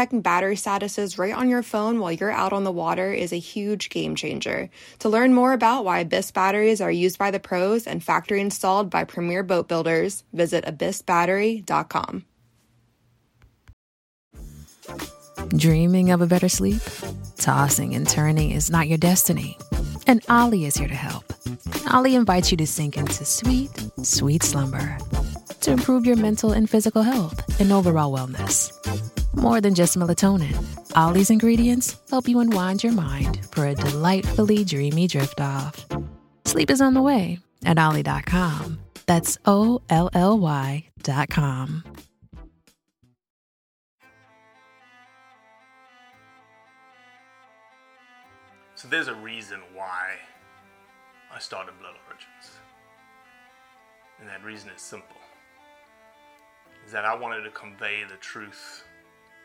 checking battery statuses right on your phone while you're out on the water is a huge game changer. To learn more about why Abyss batteries are used by the pros and factory installed by Premier Boat Builders, visit abyssbattery.com. Dreaming of a better sleep? Tossing and turning is not your destiny. And Ollie is here to help. Ollie invites you to sink into sweet, sweet slumber to improve your mental and physical health and overall wellness. More than just melatonin, Ollie's ingredients help you unwind your mind for a delightfully dreamy drift off. Sleep is on the way at Ollie.com. That's OLLY.com. So there's a reason why I started Blood Origins. And that reason is simple. Is that I wanted to convey the truth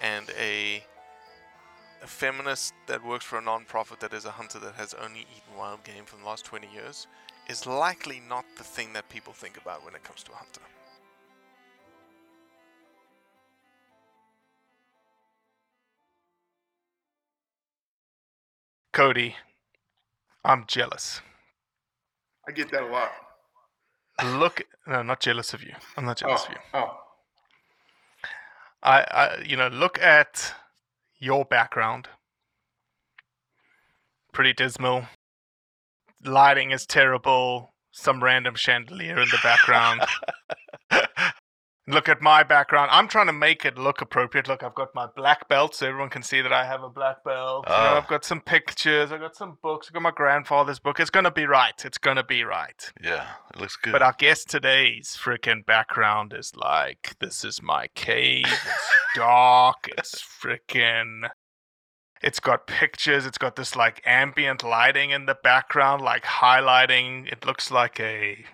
and a feminist that works for a non-profit that is a hunter that has only eaten wild game for the last 20 years is likely not the thing that people think about when it comes to a hunter. Cody, I'm jealous. I get that a lot. No, not jealous of you. I'm not jealous of you. Oh. I look at your background. Pretty dismal. Lighting is terrible. Some random chandelier in the background. Look at my background. I'm trying to make it look appropriate. Look, I've got my black belt, so everyone can see that I have a black belt. Oh. You know, I've got some pictures. I've got some books. I've got my grandfather's book. It's going to be right. It's going to be right. Yeah, it looks good. But I guess today's freaking background is like, this is my cave. It's dark. It's freaking... It's got pictures. It's got this, like, ambient lighting in the background, like, highlighting. It looks like a...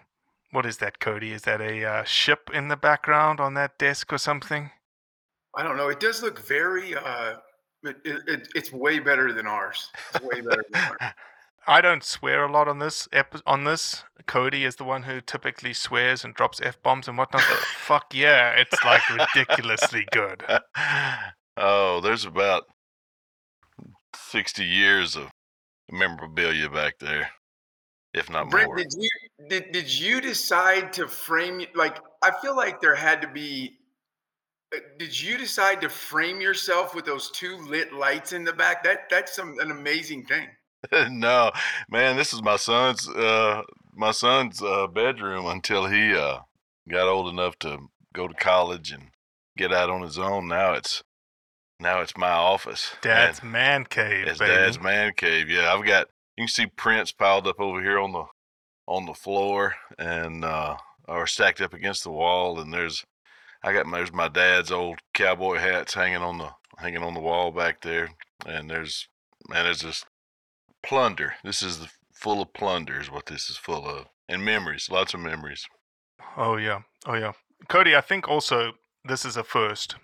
What is that, Cody? Is that a ship in the background on that desk or something? I don't know. It does look very... It's way better than ours. It's way better than ours. I don't swear a lot on this. Cody is the one who typically swears and drops F-bombs and whatnot. Fuck yeah, it's like ridiculously good. Oh, there's about 60 years of memorabilia back there. If not Brent, more. Did you decide to frame, like, I feel like there had to be, did you decide to frame yourself with those two lit lights in the back? That's an amazing thing. No, man, this is my son's bedroom until he got old enough to go to college and get out on his own. Now it's my office. Dad's man cave. It's baby. Dad's man cave. Yeah, I've got. You can see prints piled up over here on the floor and are stacked up against the wall. And there's my dad's old cowboy hats hanging on the wall back there. And there's just plunder. This is full of plunder is what this is full of, and memories, lots of memories. Oh yeah, Cody. I think also this is a first.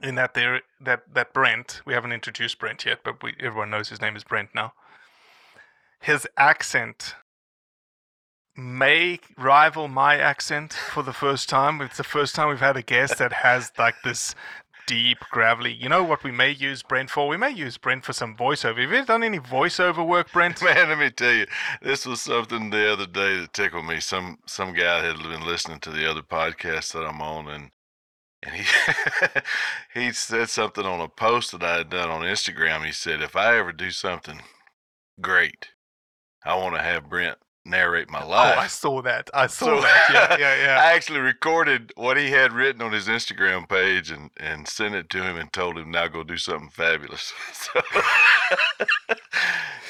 In that that Brent, we haven't introduced Brent yet, but everyone knows his name is Brent now. His accent may rival my accent for the first time. It's the first time we've had a guest that has like this deep, gravelly... You know what we may use Brent for? We may use Brent for some voiceover. Have you ever done any voiceover work, Brent? Man, let me tell you, this was something the other day that tickled me. Some guy had been listening to the other podcast that I'm on, and And he said something on a post that I had done on Instagram. He said, if I ever do something great, I want to have Brent narrate my life. Oh, I saw that. Yeah. I actually recorded what he had written on his Instagram page and sent it to him and told him, now go do something fabulous.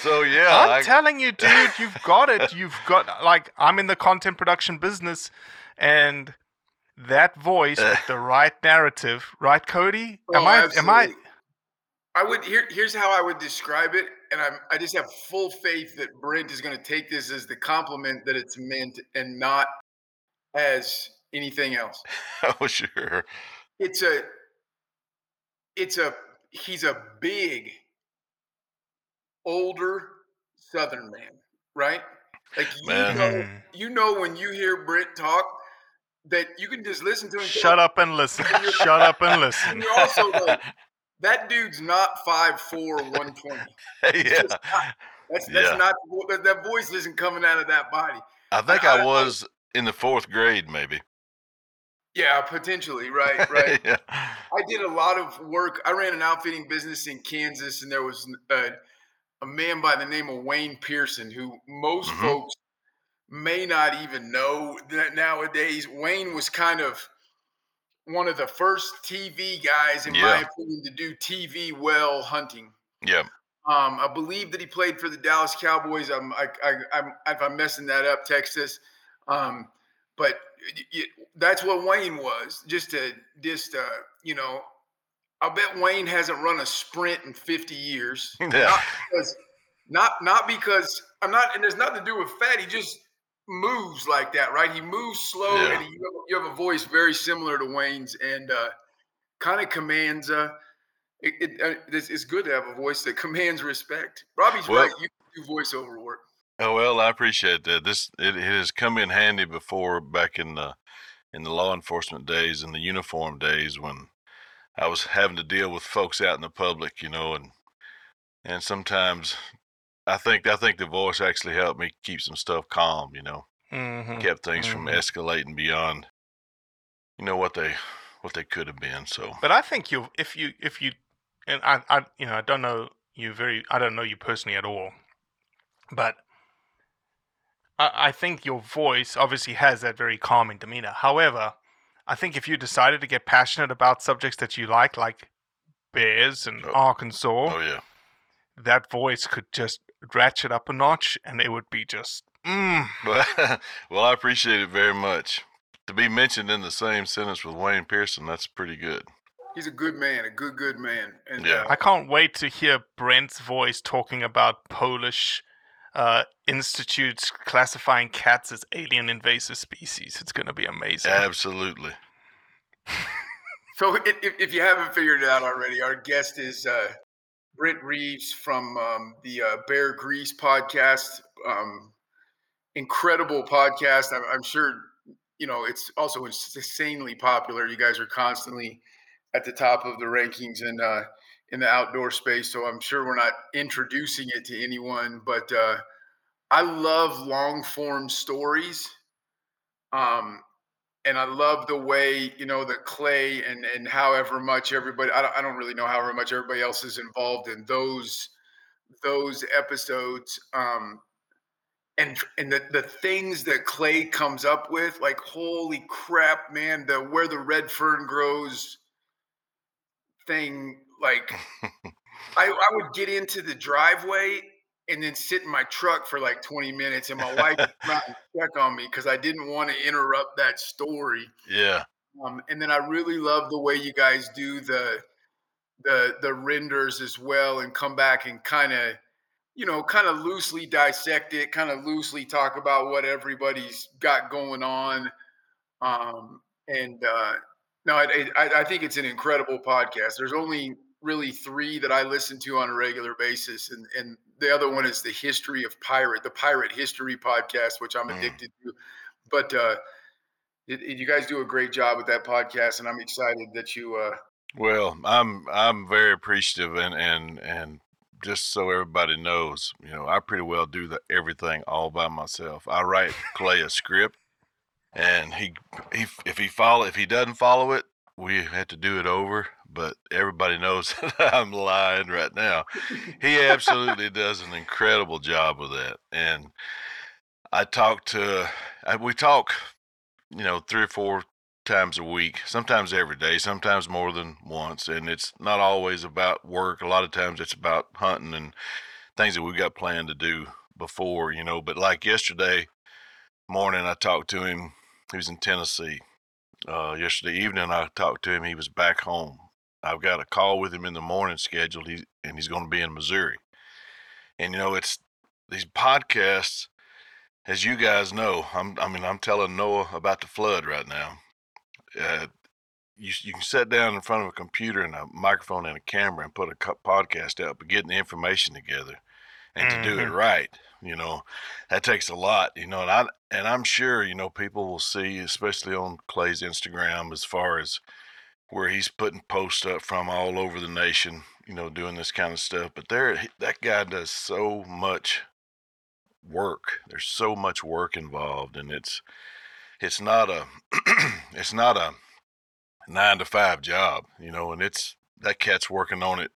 So, yeah. I'm telling you, dude, you've got it. You've got, like, I'm in the content production business, and that voice with the right narrative, right, Cody? Here's how I would describe it, and I just have full faith that Brent is going to take this as the compliment that it's meant and not as anything else. Oh, sure. He's a big, older Southern man, right? Like, you know when you hear Brent talk, that you can just listen to him. Shut up and listen. You're also like, that dudude's not 5'4", 120. Yeah. That voice isn't coming out of that body. I think I was in the fourth grade, maybe. Yeah, potentially. Right. Yeah. I did a lot of work. I ran an outfitting business in Kansas, and there was a man by the name of Wayne Pearson, who most folks may not even know that nowadays. Wayne was kind of one of the first TV guys, in my opinion, to do TV well hunting. Yeah. I believe that he played for the Dallas Cowboys. If I'm messing that up, text us. But that's what Wayne was. Just, I bet Wayne hasn't run a sprint in 50 years. Yeah. Not because, and there's nothing to do with fat. He just moves like that, right? He moves slow, and you have a voice very similar to Wayne's, and kind of commands. It's good to have a voice that commands respect. Robbie's right. You do voiceover work. Oh well, I appreciate that. It has come in handy before, back in the law enforcement days and the uniform days, when I was having to deal with folks out in the public, and sometimes. I think the voice actually helped me keep some stuff calm, kept things from escalating beyond, what they could have been. So, but I think I don't know you I don't know you personally at all, but I think your voice obviously has that very calming demeanor. However, I think if you decided to get passionate about subjects that you like bears and Arkansas. Oh yeah. That voice could just ratchet up a notch, and it would be just. Well, I appreciate it very much. To be mentioned in the same sentence with Wayne Pearson, that's pretty good. He's a good man, a good man. And, I can't wait to hear Brent's voice talking about Polish institutes classifying cats as alien invasive species. It's going to be amazing. Absolutely. So, if you haven't figured it out already, our guest is. Brent Reeves from the Bear Grease podcast, incredible podcast. I'm sure it's also insanely popular. You guys are constantly at the top of the rankings in the outdoor space. So I'm sure we're not introducing it to anyone, but I love long form stories, and I love the way, that Clay and however much everybody, I don't really know however much everybody else is involved in those episodes. And the things that Clay comes up with, like, holy crap, man, the Where the Red Fern Grows thing. Like, I would get into the driveway and then sit in my truck for like 20 minutes, and my wife would try and check on me because I didn't want to interrupt that story. Yeah. And then I really love the way you guys do the renders as well, and come back and kind of loosely dissect it, kind of loosely talk about what everybody's got going on. I think it's an incredible podcast. There's only really three that I listen to on a regular basis, and the other one is the Pirate History podcast, which I'm addicted to. But you guys do a great job with that podcast, and I'm excited that you. Well, I'm very appreciative, and just so everybody knows, I pretty well do everything all by myself. I write Clay a script, and if he doesn't follow it, we had to do it over, but everybody knows that I'm lying right now. He absolutely does an incredible job with that. And I talk to, we talk, you know, 3 or 4 times a week, sometimes every day, sometimes more than once. And it's not always about work. A lot of times it's about hunting and things that we've got planned to do before, you know. But like yesterday morning, I talked to him. He was in Tennessee. Yesterday evening, I talked to him. He was back home. I've got a call with him in the morning scheduled, and he's going to be in Missouri. And, you know, it's these podcasts, as you guys know, I'm telling Noah about the flood right now. You can sit down in front of a computer and a microphone and a camera and put a podcast out, but getting the information together and to do it right, you know, that takes a lot, you know. And I'm sure, you know, people will see, especially on Clay's Instagram, as far as where he's putting posts up from all over the nation, you know, doing this kind of stuff. But that guy does so much work. There's so much work involved, and it's not a 9-to-5 job, you know. And it's, that cat's working on it,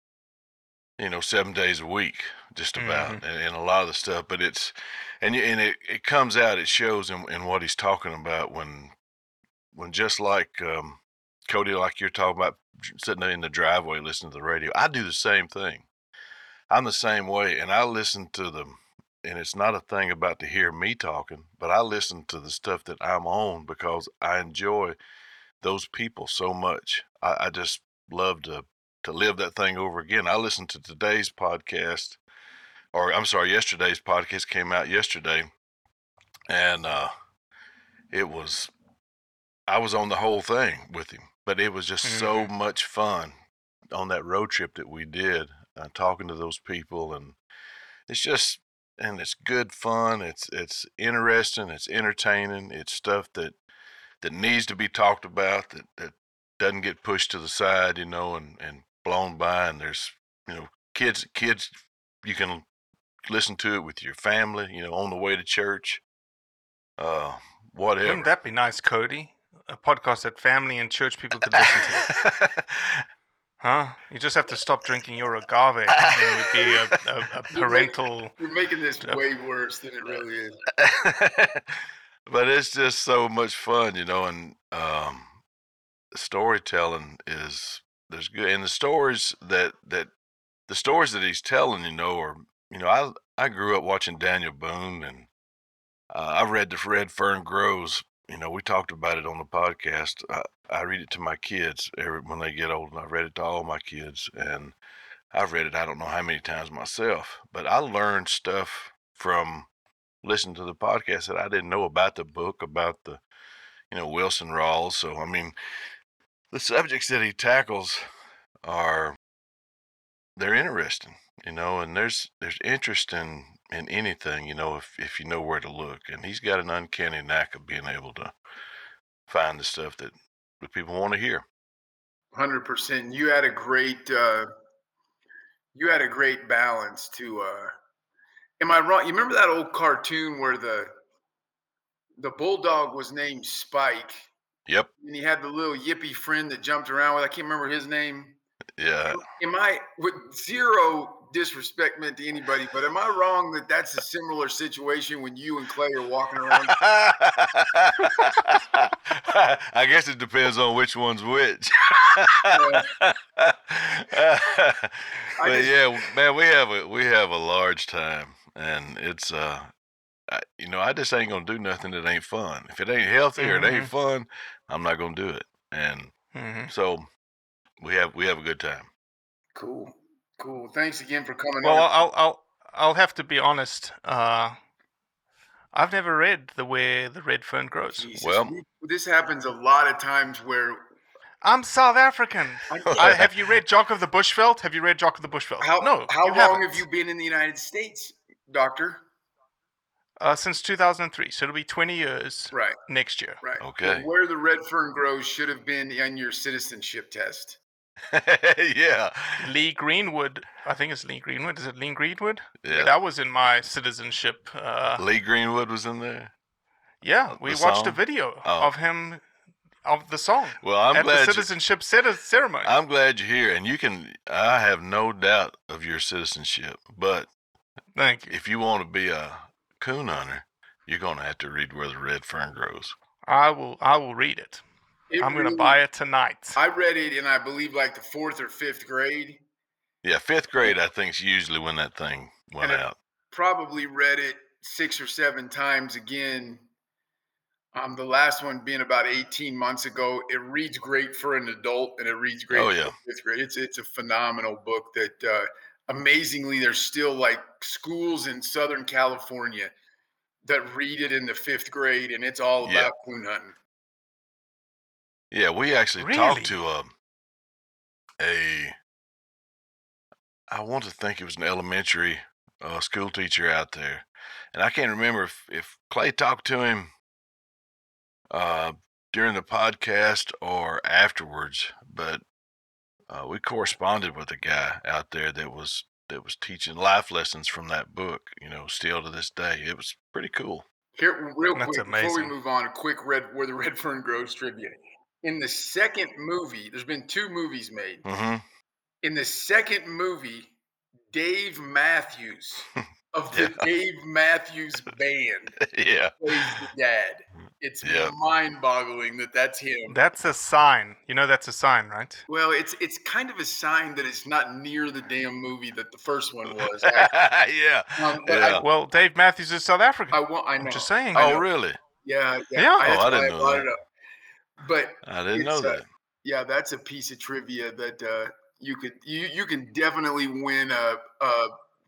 you know, 7 days a week, just about, and a lot of the stuff. But it's, and it comes out, it shows in what he's talking about when just like, Cody, like you're talking about sitting in the driveway, listening to the radio, I do the same thing. I'm the same way. And I listen to them. And it's not a thing about to hear me talking, but I listen to the stuff that I'm on because I enjoy those people so much. I just love to live that thing over again. I listened to yesterday's podcast came out yesterday. And I was on the whole thing with him, but it was just so much fun on that road trip that we did, talking to those people. And it's just, and it's good fun. It's interesting. It's entertaining. It's stuff that needs to be talked about, that doesn't get pushed to the side, you know, and blown by. And there's, you know, kids, you can listen to it with your family, you know, on the way to church, whatever. Wouldn't that be nice, Cody? A podcast that family and church people could listen to. Huh? You just have to stop drinking your agave. It would be a parental... You're making this way worse than it really is. But it's just so much fun, you know. And storytelling is... There's good... And the stories that he's telling, you know, are... You know, I grew up watching Daniel Boone, and I read The Red Fern Grows. You know, we talked about it on the podcast. I read it to my kids when they get old, and I read it to all my kids. And I've read it I don't know how many times myself. But I learned stuff from listening to the podcast that I didn't know about the book, about the, you know, Wilson Rawls. So, I mean, the subjects that he tackles they're interesting, you know. And there's interest in anything, you know, if you know where to look. And he's got an uncanny knack of being able to find the stuff that people want to hear. 100%. You had a great balance to am I wrong? You remember that old cartoon where the bulldog was named Spike? Yep. And he had the little yippy friend that jumped around with, I can't remember his name. Yeah. Am I, with zero disrespect meant to anybody, but am I wrong that that's a similar situation when you and Clay are walking around? I guess it depends on which one's which. But yeah, man, we have a large time, and it's you know, I just ain't gonna do nothing that ain't fun. If it ain't healthy or it ain't fun, I'm not gonna do it. And so we have a good time. Cool. Thanks again for coming. Well, I'll have to be honest. I've never read Where the Red Fern Grows. Jesus. Well, this happens a lot of times where I'm South African. Have you read Jock of the Bushveld? No. How long have you been in the United States, Doctor? Since 2003, so it'll be 20 years. Right. Next year. Right. Okay. And Where the Red Fern Grows should have been on your citizenship test. Yeah. Lee Greenwood. I think it's Lee Greenwood. Is it Lee Greenwood? Yeah. That was in my citizenship. Lee Greenwood was in there? Yeah. We watched a video of him of the song. Well, I'm at glad the citizenship ceremony. I'm glad you're here, and you can. I have no doubt of your citizenship, but thank you. If you want to be a coon hunter, you're going to have to read Where the Red Fern Grows. I will read it. I'm going to buy it tonight. I read it in, I believe, like the 4th or 5th grade. Yeah, 5th grade, I think, is usually when that thing went out. Probably read it 6 or 7 times again. The last one being about 18 months ago. It reads great for an adult, and it reads great for 5th grade. It's a phenomenal book that, amazingly, there's still like schools in Southern California that read it in the 5th grade, and it's all about coon hunting. Yeah, we actually talked to I want to think it was an elementary school teacher out there. And I can't remember if Clay talked to him during the podcast or afterwards, but we corresponded with a guy out there that was teaching life lessons from that book, still to this day. It was pretty cool. Here, real quick, before we move on, a quick Where the Red Fern Grows trivia. In the second movie, there's been 2 movies made. Mm-hmm. In the second movie, Dave Matthews of the Dave Matthews Band plays the dad. It's mind-boggling that that's him. That's a sign. That's a sign, right? Well, it's kind of a sign that it's not near the damn movie that the first one was. Well, Dave Matthews is South African. I'm just saying. Oh, really? Yeah. I didn't know that. But I didn't know that. Yeah, that's a piece of trivia that you can definitely win a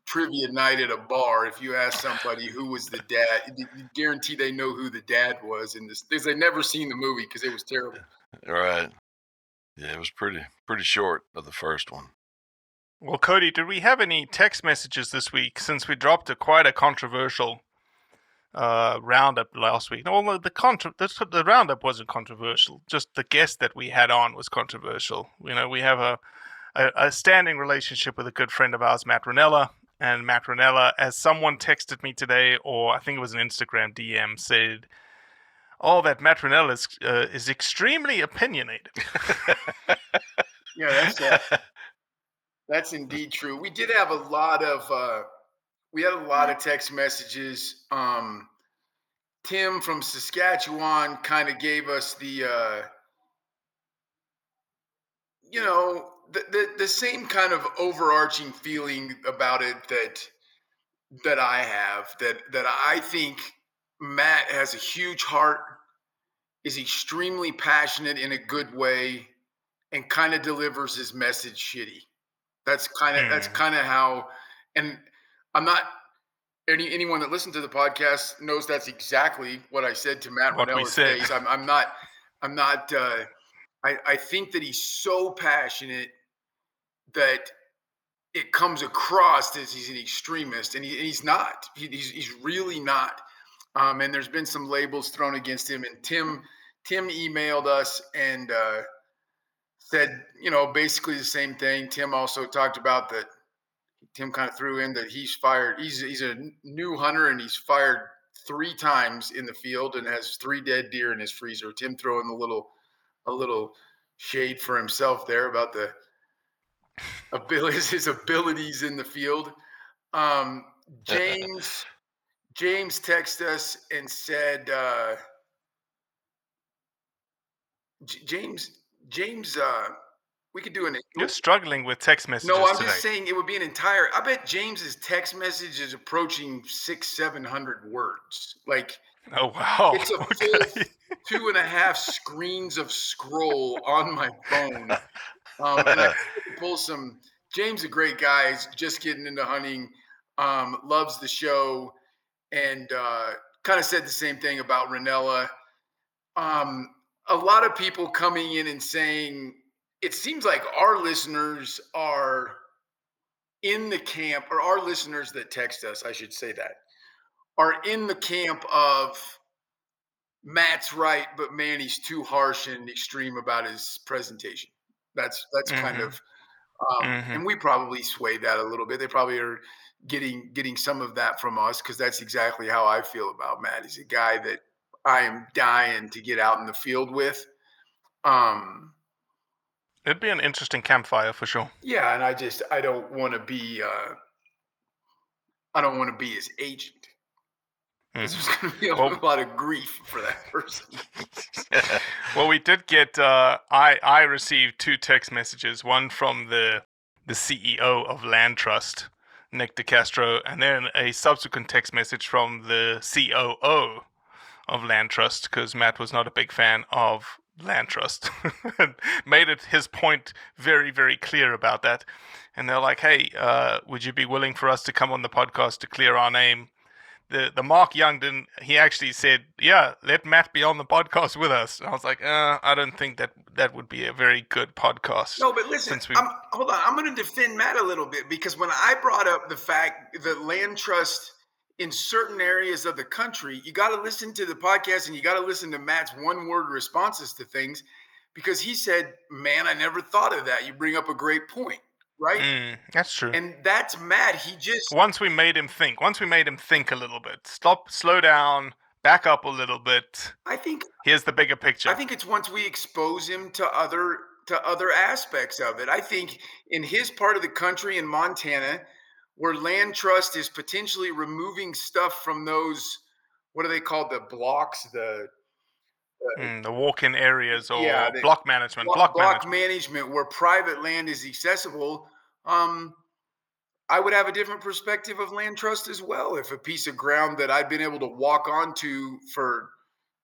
trivia night at a bar if you ask somebody who was the dad. You guarantee they know who the dad was in this, because they've never seen the movie because it was terrible. Right. Yeah, it was pretty short of the first one. Well, Cody, did we have any text messages this week, since we dropped quite a controversial roundup last week? Although the roundup wasn't controversial, just the guest that we had on was controversial. We have a standing relationship with a good friend of ours, Matt Rinella, and Matt Rinella, as someone texted me today, or I think it was an Instagram DM, said, "Oh, that Matt Rinella is extremely opinionated." That's indeed true. We did have a lot of text messages. Tim from Saskatchewan kind of gave us the, the same kind of overarching feeling about it that I have. That I think Matt has a huge heart, is extremely passionate in a good way, and kind of delivers his message shitty. That's kind of how, and I'm not. Anyone that listens to the podcast knows that's exactly what I said to Matt Rinella's face. I'm not. I think that he's so passionate that it comes across as he's an extremist, and he's not. He's really not. And there's been some labels thrown against him. And Tim emailed us and said, basically the same thing. Tim also talked about that. Tim kind of threw in that he's fired. He's a new hunter, and he's fired 3 times in the field and has 3 dead deer in his freezer. Tim throwing a little shade for himself there about the his abilities in the field. James texted us and said, James, we could do an. You're struggling with text messages. No, I'm just saying it would be an entire. I bet James's text message is approaching 700 words. Like, oh wow, it's a full 2.5 screens of scroll on my phone. And I pull some. James, a great guy, is just getting into hunting. Loves the show, and kind of said the same thing about Rinella. A lot of people coming in and saying. It seems like our listeners are in the camp, or our listeners that text us, I should say that, are in the camp of Matt's right, but man, he's too harsh and extreme about his presentation. That's kind of, and we probably sway that a little bit. They probably are getting some of that from us, because that's exactly how I feel about Matt. He's a guy that I am dying to get out in the field with. It'd be an interesting campfire for sure. Yeah, and I don't want to be his agent. Because there's going to be a lot of grief for that person. Well, we did get I received 2 text messages, one from the CEO of Land Trust, Nick DeCastro, and then a subsequent text message from the COO of Land Trust, because Matt was not a big fan of Land Trust. Made it his point very, very clear about that. And they're like, hey, would you be willing for us to come on the podcast to clear our name? The Mark Young didn't. He actually said, yeah, let Matt be on the podcast with us. And I was like, I don't think that would be a very good podcast. No, but listen, hold on. I'm going to defend Matt a little bit, because when I brought up the fact that Land Trust in certain areas of the country, you got to listen to the podcast and you got to listen to Matt's one-word responses to things, because he said, man, I never thought of that. You bring up a great point. Right? That's true. And that's Matt. He just... Once we made him think a little bit. Slow down, back up a little bit. I think... Here's the bigger picture. I think it's once we expose him to other aspects of it. I think in his part of the country, in Montana, where Land Trust is potentially removing stuff from those, what are they called? The blocks, the walk-in areas, or block management. Block management where private land is accessible. I would have a different perspective of Land Trust as well. If a piece of ground that I've been able to walk onto for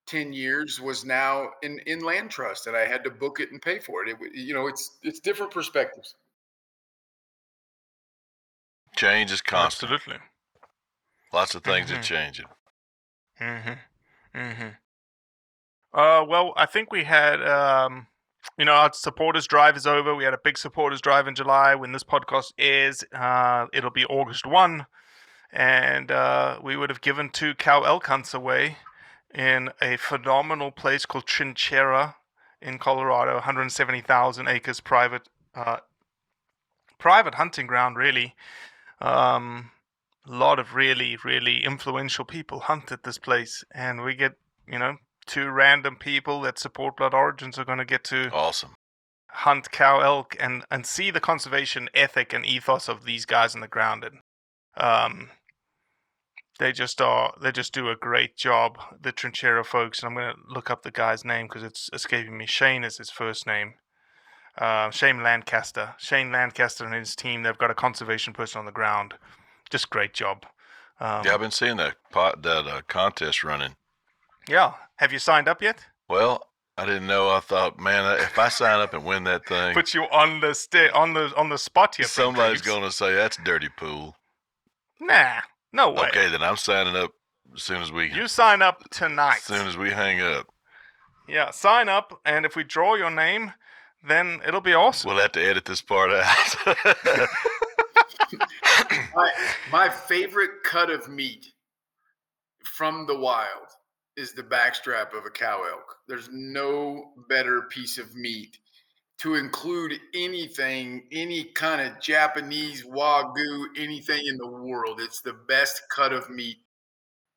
10 years was now in Land Trust and I had to book it and pay for it. It's different perspectives. Change is constant. Absolutely. Lots of things are changing. Mm-hmm. Mm-hmm. Well, I think we had, our supporters drive is over. We had a big supporters drive in July. When this podcast airs, it'll be August 1. And we would have given 2 cow elk hunts away in a phenomenal place called Chinchera in Colorado, 170,000 acres private hunting ground, really. A lot of really, really influential people hunt at this place. And we get, 2 random people that support Blood Origins are going to get to hunt cow elk and see the conservation ethic and ethos of these guys on the ground. And they just do a great job, the Trinchera folks. And I'm going to look up the guy's name because it's escaping me. Shane is his first name. Shane Lancaster and his team, they've got a conservation person on the ground. Just great job. I've been seeing that contest running. Yeah. Have you signed up yet? Well, I didn't know. I thought, man, if I sign up and win that thing, put you on the spot here. Somebody's going to say that's dirty pool. Nah, no way. Okay, then I'm signing up as soon as we. You sign up tonight. As soon as we hang up. Yeah, sign up, and if we draw your name, then it'll be awesome. We'll have to edit this part out. My favorite cut of meat from the wild is the backstrap of a cow elk. There's no better piece of meat to include anything, any kind of Japanese wagyu, anything in the world. It's the best cut of meat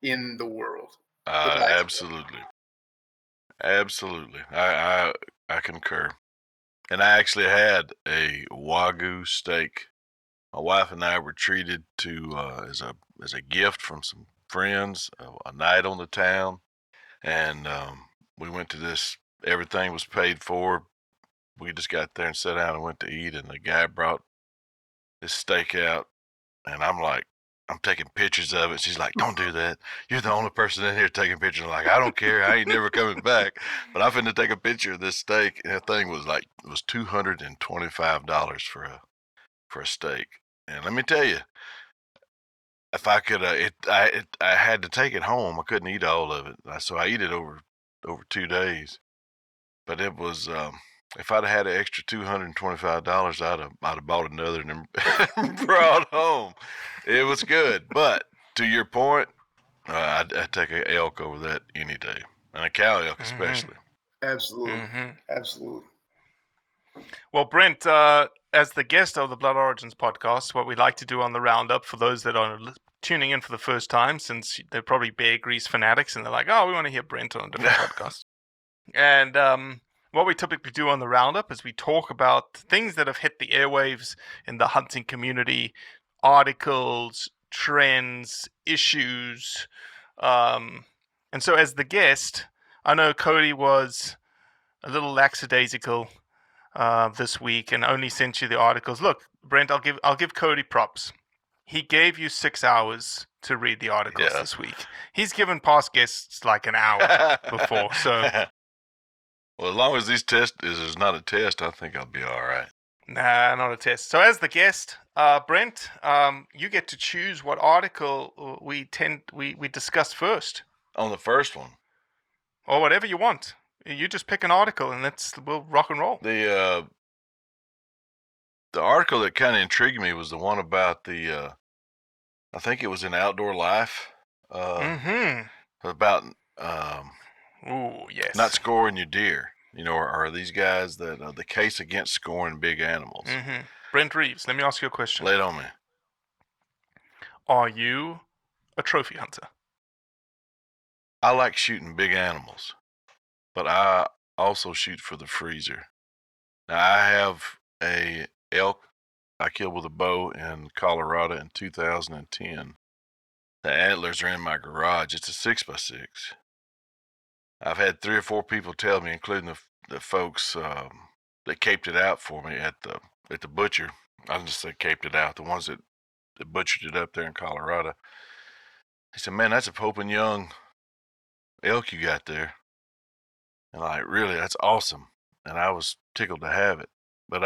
in the world. Absolutely. I concur. And I actually had a wagyu steak. My wife and I were treated to as a gift from some friends, a night on the town, and we went to this. Everything was paid for. We just got there and sat down and went to eat, and the guy brought this steak out, and I'm taking pictures of it. She's like, don't do that. You're the only person in here taking pictures. I'm like, I don't care. I ain't never coming back, but I'm finna take a picture of this steak. And that thing was it was $225 for a steak. And let me tell you, if I could, I had to take it home. I couldn't eat all of it, so I eat it over 2 days. But it was, if I'd had an extra $225, I'd have bought another and brought home. It was good, but to your point, I'd take an elk over that any day, and a cow elk especially. Absolutely, absolutely. Well, Brent, as the guest of the Blood Origins podcast, what we like to do on the roundup for those that are tuning in for the first time, since they're probably Bear Grease fanatics and they're like, oh, we want to hear Brent on a different podcast. And What we typically do on the roundup is we talk about things that have hit the airwaves in the hunting community, articles, trends, issues. And so as the guest, I know Cody was a little lackadaisical this week and only sent you the articles. Look, Brent, I'll give Cody props. He gave you 6 hours to read the articles this week. He's given past guests like an hour before, so... Well, as long as this test is not a test, I think I'll be all right. Nah, not a test. So as the guest, Brent, you get to choose what article we discuss first. On the first one? Or whatever you want. You just pick an article and we'll rock and roll. The article that kind of intrigued me was the one about the, I think it was in Outdoor Life. About... Ooh, yes. Not scoring your deer. You know, are these guys that the case against scoring big animals? Mm-hmm. Brent Reeves, let me ask you a question. Lay it on me. Are you a trophy hunter? I like shooting big animals, but I also shoot for the freezer. Now, I have a elk I killed with a bow in Colorado in 2010. The antlers are in my garage. It's a 6x6. I've had 3 or 4 people tell me, including the folks that caped it out for me at the butcher. I just say caped it out. The ones that butchered it up there in Colorado. They said, "Man, that's a Pope and Young elk you got there." And I'm like, "Really? That's awesome." And I was tickled to have it. But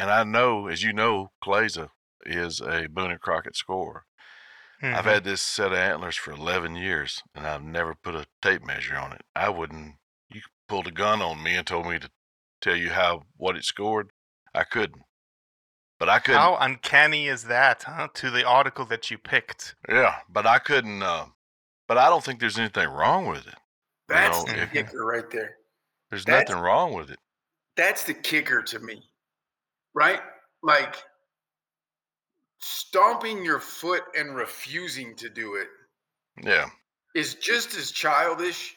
I know, as you know, Clay's is a Boone and Crockett scorer. Mm-hmm. I've had this set of antlers for 11 years, and I've never put a tape measure on it. You pulled a gun on me and told me to tell you what it scored. I couldn't. But I couldn't. How uncanny is that, huh, to the article that you picked? Yeah, but I couldn't. But I don't think there's anything wrong with it. That's the kicker right there. There's nothing wrong with it. That's the kicker to me, right? Like... stomping your foot and refusing to do it is just as childish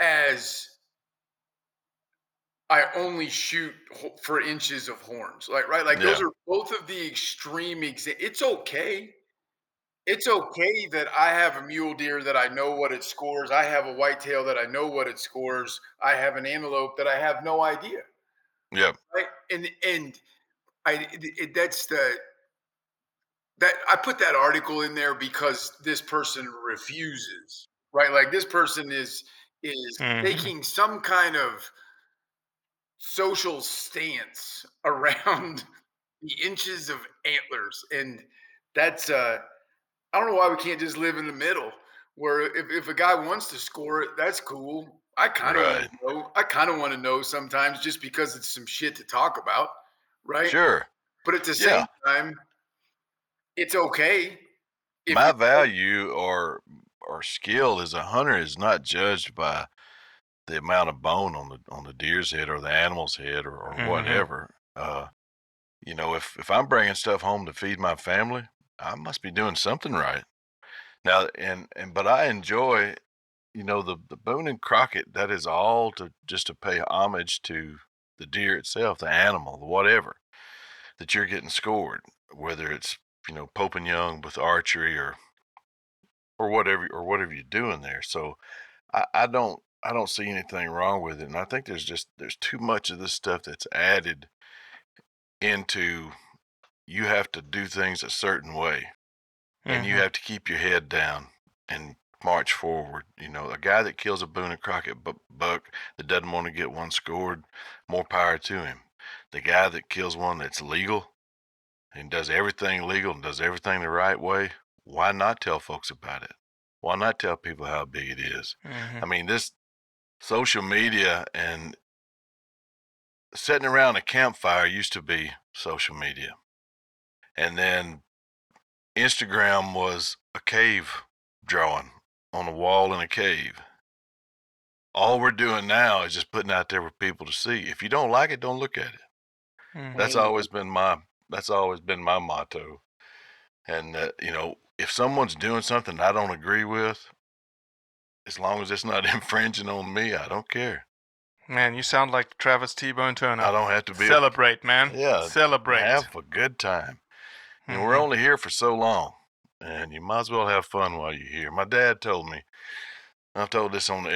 as I only shoot for inches of horns. Like, right? Like those are both of the extreme it's okay. It's okay that I have a mule deer that I know what it scores. I have a whitetail that I know what it scores. I have an antelope that I have no idea. Yeah. Right? I put that article in there because this person refuses, right? Like this person is taking some kind of social stance around the inches of antlers. And that's, I don't know why we can't just live in the middle where if a guy wants to score it, that's cool. I kind of want to know sometimes just because it's some shit to talk about, right? Sure. But at the same time, it's okay. My value or skill as a hunter is not judged by the amount of bone on the deer's head or the animal's head or whatever. You know, if I'm bringing stuff home to feed my family, I must be doing something right. Now, but I enjoy, you know, the Boone and Crockett. That is all to pay homage to the deer itself, the animal, the whatever that you're getting scored, whether it's, you know, Pope and Young with archery or whatever you're doing there. So I don't see anything wrong with it. And I think there's too much of this stuff that's added into you have to do things a certain way and you have to keep your head down and march forward. You know, a guy that kills a Boone and Crockett buck that doesn't want to get one scored, more power to him. The guy that kills one that's legal and does everything legal and does everything the right way, why not tell folks about it? Why not tell people how big it is? Mm-hmm. I mean, this social media and sitting around a campfire used to be social media. And then Instagram was a cave drawing on a wall in a cave. All we're doing now is just putting out there for people to see. If you don't like it, don't look at it. Mm-hmm. That's always been my motto. And, you know, if someone's doing something I don't agree with, as long as it's not infringing on me, I don't care. Man, you sound like Travis T-Bone Turner. I don't have to be. Celebrate, man. Yeah. Celebrate. Have a good time. Mm-hmm. And we're only here for so long, and you might as well have fun while you're here. My dad told me, I've told this on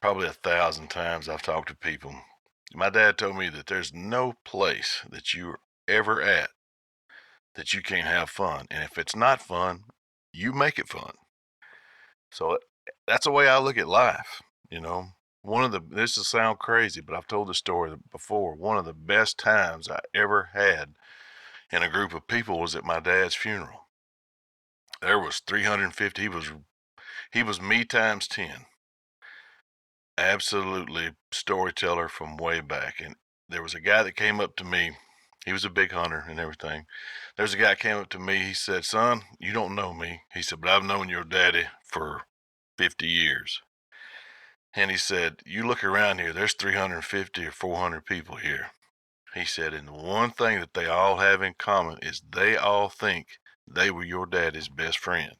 probably 1,000 times I've talked to people. My dad told me that there's no place that you're ever at that you can't have fun. And if it's not fun, you make it fun. So that's the way I look at life, you know. This will sound crazy, but I've told the story before. One of the best times I ever had in a group of people was at my dad's funeral. There was 350. He was me times 10. Absolutely storyteller from way back. And there was a guy that came up to me. He was a big hunter and everything. There's a guy that came up to me. He said, "Son, you don't know me." He said, "But I've known your daddy for 50 years. And he said, you look around here, there's 350 or 400 people here. He said, and the one thing that they all have in common is they all think they were your daddy's best friend.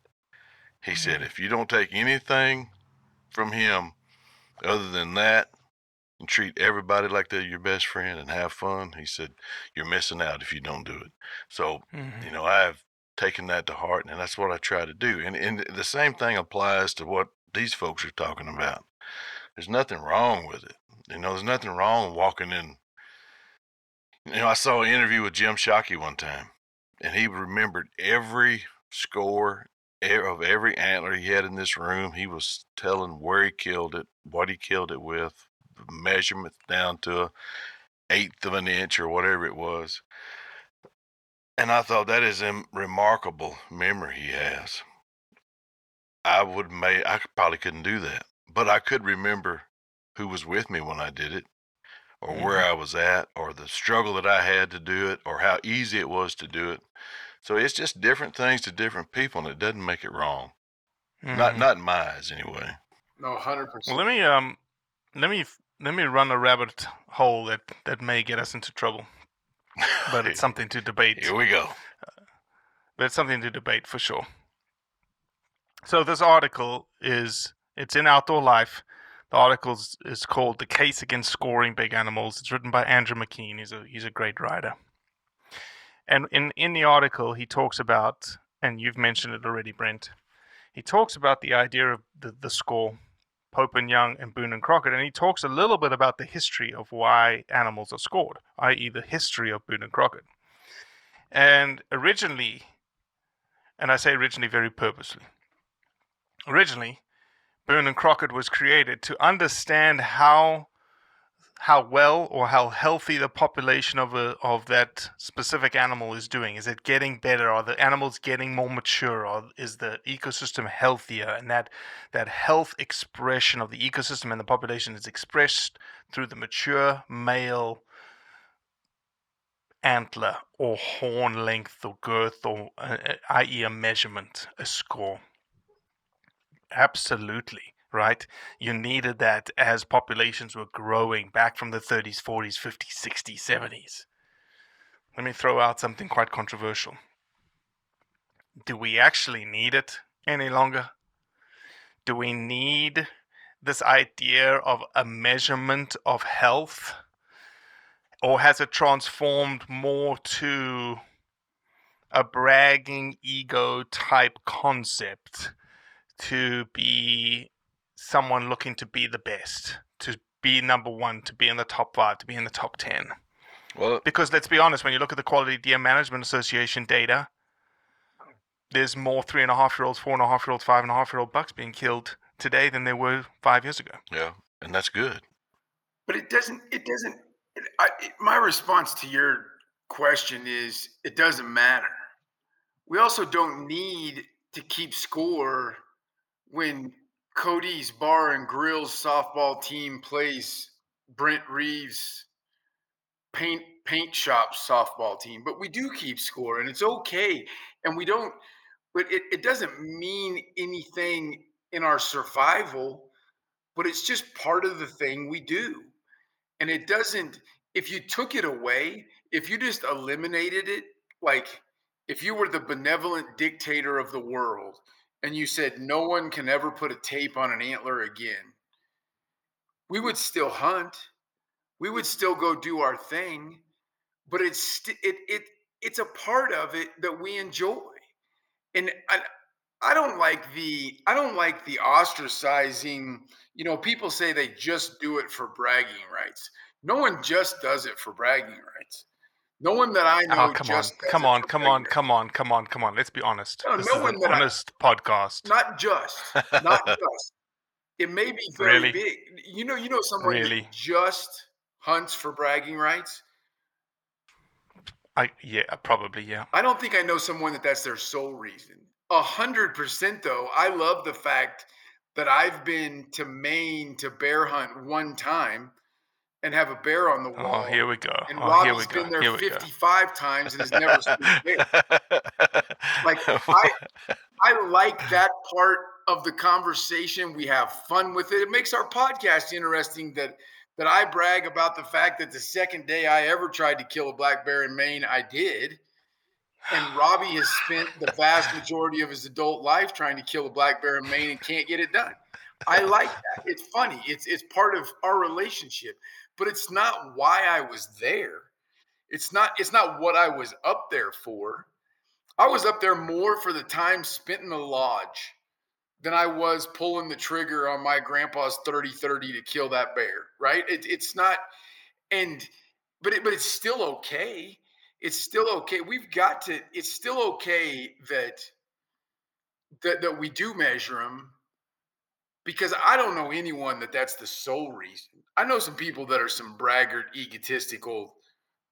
He said, if you don't take anything from him other than that and treat everybody like they're your best friend and have fun, he said, you're missing out if you don't do it. So, you know, I've taken that to heart, and that's what I try to do. And the same thing applies to what these folks are talking about. There's nothing wrong with it. You know, there's nothing wrong walking in. You know, I saw an interview with Jim Shockey one time, and he remembered every score of every antler he had in this room. He was telling where he killed it, what he killed it with, measurements down to an eighth of an inch or whatever it was. And I thought that is a remarkable memory he has. I probably couldn't do that. But I could remember who was with me when I did it, or where I was at, or the struggle that I had to do it, or how easy it was to do it. So it's just different things to different people, and it doesn't make it wrong. Mm-hmm. Not in my eyes, anyway. No, 100%. Well, let me run a rabbit hole that may get us into trouble, but it's something to debate. Here we go. But it's something to debate for sure. So this article is. It's in Outdoor Life. The article is called "The Case Against Scoring Big Animals." It's written by Andrew McKean. He's a great writer. And in the article, he talks about, and you've mentioned it already, Brent, he talks about the idea of the score, Pope and Young and Boone and Crockett, and he talks a little bit about the history of why animals are scored, i.e. the history of Boone and Crockett. And originally, and I say originally very purposely, Boone and Crockett was created to understand how well or how healthy the population of that specific animal is doing. Is it getting better? Are the animals getting more mature? Or is the ecosystem healthier? And that health expression of the ecosystem and the population is expressed through the mature male antler or horn length or girth, or i.e. a measurement, a score. Absolutely, right? You needed that as populations were growing back from the 30s, 40s, 50s, 60s, 70s. Let me throw out something quite controversial. Do we actually need it any longer? Do we need this idea of a measurement of health? Or has it transformed more to a bragging ego type concept? To be someone looking to be the best, to be number one, to be in the top 5, to be in the top 10. Well, because let's be honest, when you look at the Quality Deer Management Association data, there's more 3.5-year-olds, 4.5-year-olds, 5.5-year-old bucks being killed today than there were 5 years ago. Yeah, and that's good. But my response to your question is it doesn't matter. We also don't need to keep score when Cody's Bar and Grill's softball team plays Brent Reeves' paint shop softball team. But we do keep score, and it's okay. And we don't – but it doesn't mean anything in our survival, but it's just part of the thing we do. And it doesn't – if you took it away, if you just eliminated it, like if you were the benevolent dictator of the world – and you said no one can ever put a tape on an antler again. We would still hunt. We would still go do our thing, but it's a part of it that we enjoy. And I don't like the ostracizing. You know, people say they just do it for bragging rights. No one just does it for bragging rights. No one that I know. Come on. Let's be honest. This is an honest podcast. Not just. It may be very big. You know someone that just hunts for bragging rights? Probably. I don't think I know someone that's their sole reason. 100% though, I love the fact that I've been to Maine to bear hunt one time and have a bear on the wall. Oh, here we go. And Robbie's been there 55 times and has never seen a bear. Like, I like that part of the conversation. We have fun with it. It makes our podcast interesting that I brag about the fact that the second day I ever tried to kill a black bear in Maine, I did. And Robbie has spent the vast majority of his adult life trying to kill a black bear in Maine and can't get it done. I like that. It's funny. It's part of our relationship, but it's not why I was there. It's not what I was up there for. I was up there more for the time spent in the lodge than I was pulling the trigger on my grandpa's 30-30 to kill that bear, right? But it's still okay. It's still okay. It's still okay that we do measure them, because I don't know anyone that's the sole reason. I know some people that are some braggart, egotistical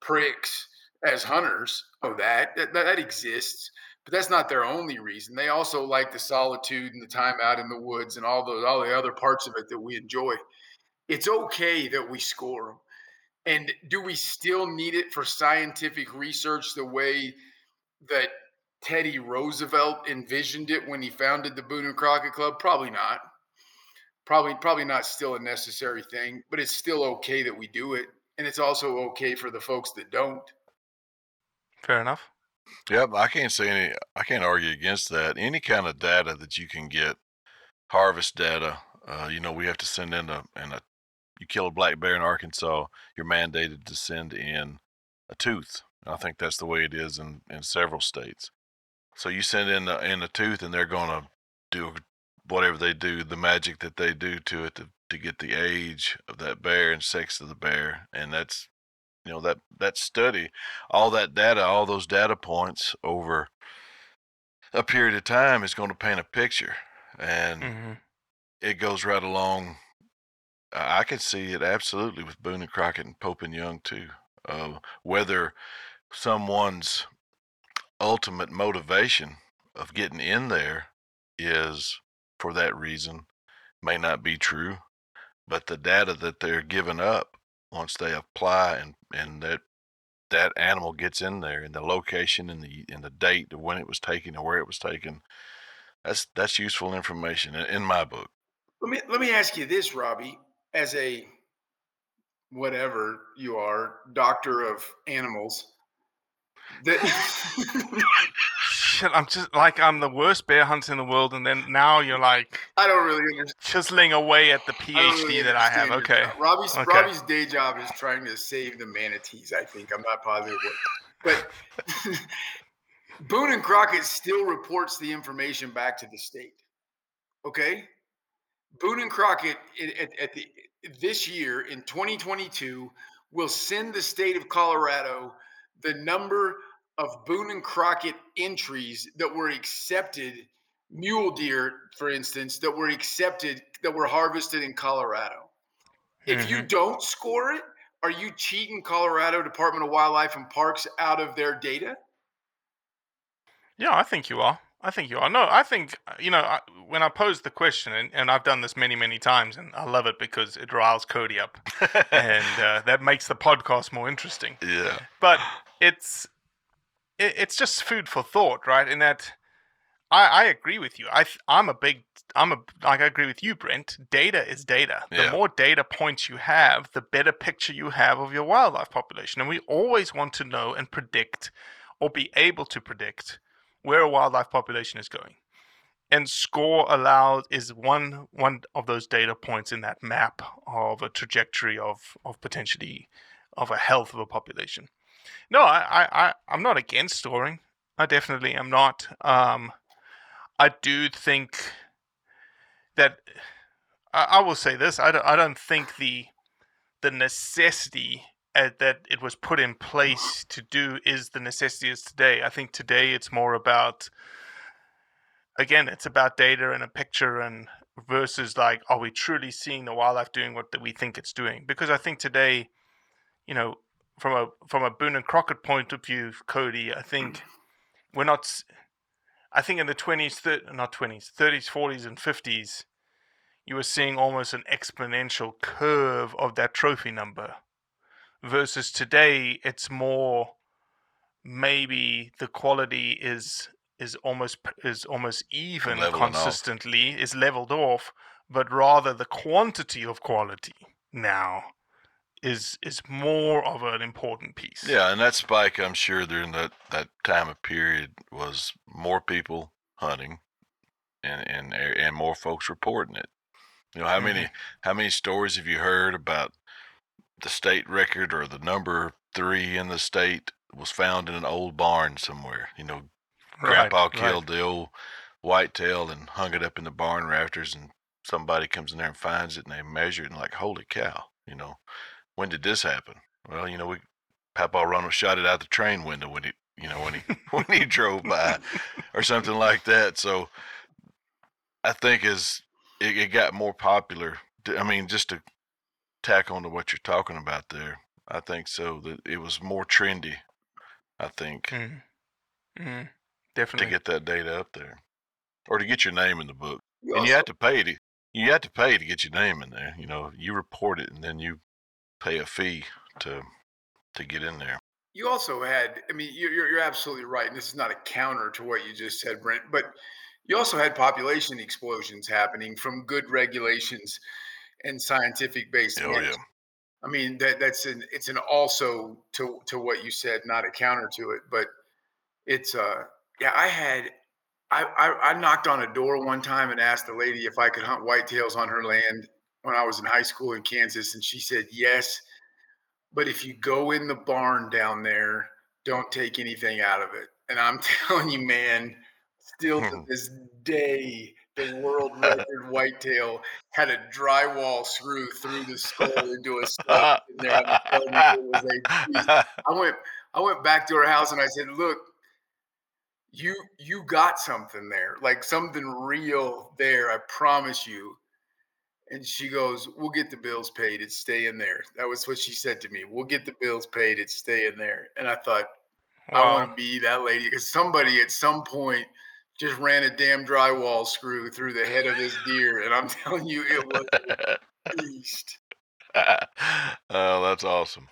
pricks as hunters. Oh, that exists. But that's not their only reason. They also like the solitude and the time out in the woods and all the other parts of it that we enjoy. It's okay that we score them. And do we still need it for scientific research the way that Teddy Roosevelt envisioned it when he founded the Boone and Crockett Club? Probably not. Probably not still a necessary thing, but it's still okay that we do it. And it's also okay for the folks that don't. Fair enough. Yeah, but I can't argue against that. Any kind of data that you can get, harvest data, we have to send in you kill a black bear in Arkansas, you're mandated to send in a tooth. I think that's the way it is in several states. So you send in a tooth and they're going to do whatever they do, the magic that they do to it to get the age of that bear and sex of the bear. And that's, that study, all that data, all those data points over a period of time is going to paint a picture. And it goes right along. I could see it absolutely with Boone and Crockett and Pope and Young too. Whether someone's ultimate motivation of getting in there is for that reason may not be true, but the data that they're giving up once they apply and that animal gets in there, and the location and the date of when it was taken and where it was taken, that's useful information in my book. Let me ask you this, Robbie. As a whatever you are, doctor of animals. Shit, I'm just like, I'm the worst bear hunter in the world, and then now you're like, I don't really understand. Chiseling away at the PhD that I have. Okay, Robbie's day job is trying to save the manatees. I think I'm not positive, but Boone and Crockett still reports the information back to the state. Okay. Boone and Crockett this year in 2022 will send the state of Colorado the number of Boone and Crockett entries that were accepted, mule deer, for instance, that were harvested in Colorado. If you don't score it, are you cheating Colorado Department of Wildlife and Parks out of their data? Yeah, I think you are. No, I think, when I posed the question, and I've done this many, many times, and I love it because it riles Cody up, and that makes the podcast more interesting. Yeah. But it's just food for thought, right? In that I agree with you. I agree with you, Brent. Data is data. Yeah. The more data points you have, the better picture you have of your wildlife population. And we always want to know and predict, or be able to predict, where a wildlife population is going. And score allowed is one of those data points in that map of a trajectory of potentially of a health of a population. No, I'm not against scoring. I definitely am not. I do think that I will say this. I don't think the necessity that it was put in place to do is the necessity is today. I think today it's more about, again, it's about data and a picture and versus like, are we truly seeing the wildlife doing what we think it's doing? Because I think today, you know, from a Boone and Crockett point of view, Cody, I think we're not. I think in the 30s, 40s, and 50s, you were seeing almost an exponential curve of that trophy number, versus today it's more maybe the quality is almost even consistently off. Is leveled off, but rather the quantity of quality now is more of an important piece. Yeah, and that spike, I'm sure, during that time of period was more people hunting and more folks reporting it. You know, how many stories have you heard about the state record or the number 3 in the state was found in an old barn somewhere? You know, Grandpa killed the old whitetail and hung it up in the barn rafters, and somebody comes in there and finds it, and they measure it and like, holy cow, you know, when did this happen? Well, you know, Papa Ronald shot it out the train window when he drove by or something like that. So I think as it got more popular, I mean, just to tack on to what you're talking about there, I think so that it was more trendy, I think. Definitely. To get that data up there, or to get your name in the book, and you have to pay to get your name in there. You know, you report it, and then you pay a fee to get in there. You also had, I mean, you're absolutely right, and this is not a counter to what you just said, Brent. But you also had population explosions happening from good regulations and scientific-based. Oh yeah. I mean, that's an also to what you said, not a counter to it, but it's a. Yeah, I knocked on a door one time and asked the lady if I could hunt whitetails on her land when I was in high school in Kansas, and she said yes, but if you go in the barn down there, don't take anything out of it. And I'm telling you, man, still to this day, the world record whitetail had a drywall screw through the skull into a slot in there. I went back to her house and I said, look, You got something there, like something real there, I promise you. And she goes, we'll get the bills paid. It's staying there. That was what she said to me. We'll get the bills paid. It's staying there. And I thought, wow. I want to be that lady, because somebody at some point just ran a damn drywall screw through the head of this deer. And I'm telling you, it was a beast. Oh, that's awesome.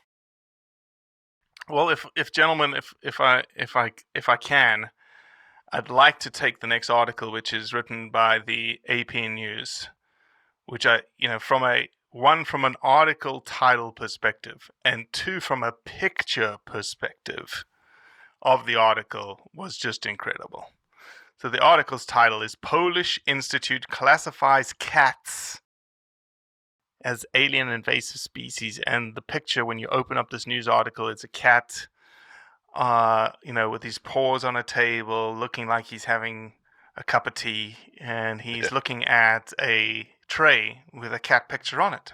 Well, gentlemen, if I can, I'd like to take the next article, which is written by the AP News, which I, you know, from an article title perspective, and 2 from a picture perspective of the article, was just incredible. So the article's title is Polish Institute Classifies Cats as Alien Invasive Species, and the picture, when you open up this news article, it's a cat, you know, with his paws on a table, looking like he's having a cup of tea, and he's looking at a tray with a cat picture on it.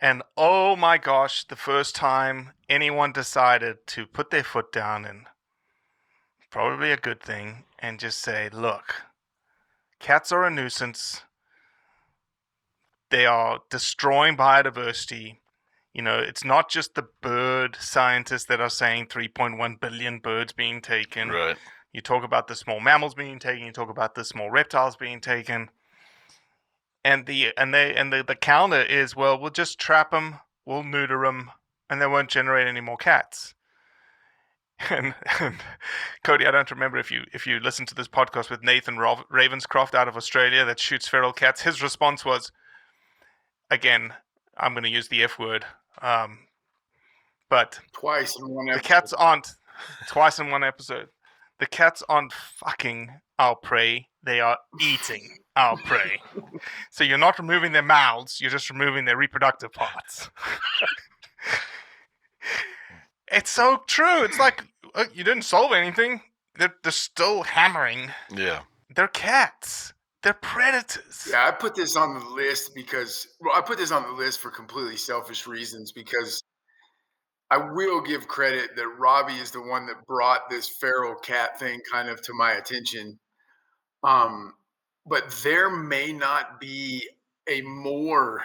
And oh my gosh, the first time anyone decided to put their foot down, and probably a good thing, and just say, look, cats are a nuisance. They are destroying biodiversity. You know, it's not just the bird scientists that are saying 3.1 billion birds being taken. Right. You talk about the small mammals being taken. You talk about the small reptiles being taken. And the counter is, well, we'll just trap them, we'll neuter them, and they won't generate any more cats. And Cody, I don't remember if you listened to this podcast with Nathan Ravenscroft out of Australia that shoots feral cats. His response was, again, I'm going to use the F word, but twice in one episode. The cats aren't fucking our prey. They are eating our prey. So you're not removing their mouths. You're just removing their reproductive parts. It's so true. It's like, you didn't solve anything. They're still hammering. Yeah. They're cats. They're predators. Yeah, I put this on the list because, well, I put this on the list for completely selfish reasons, because I will give credit that Robbie is the one that brought this feral cat thing kind of to my attention. But there may not be a more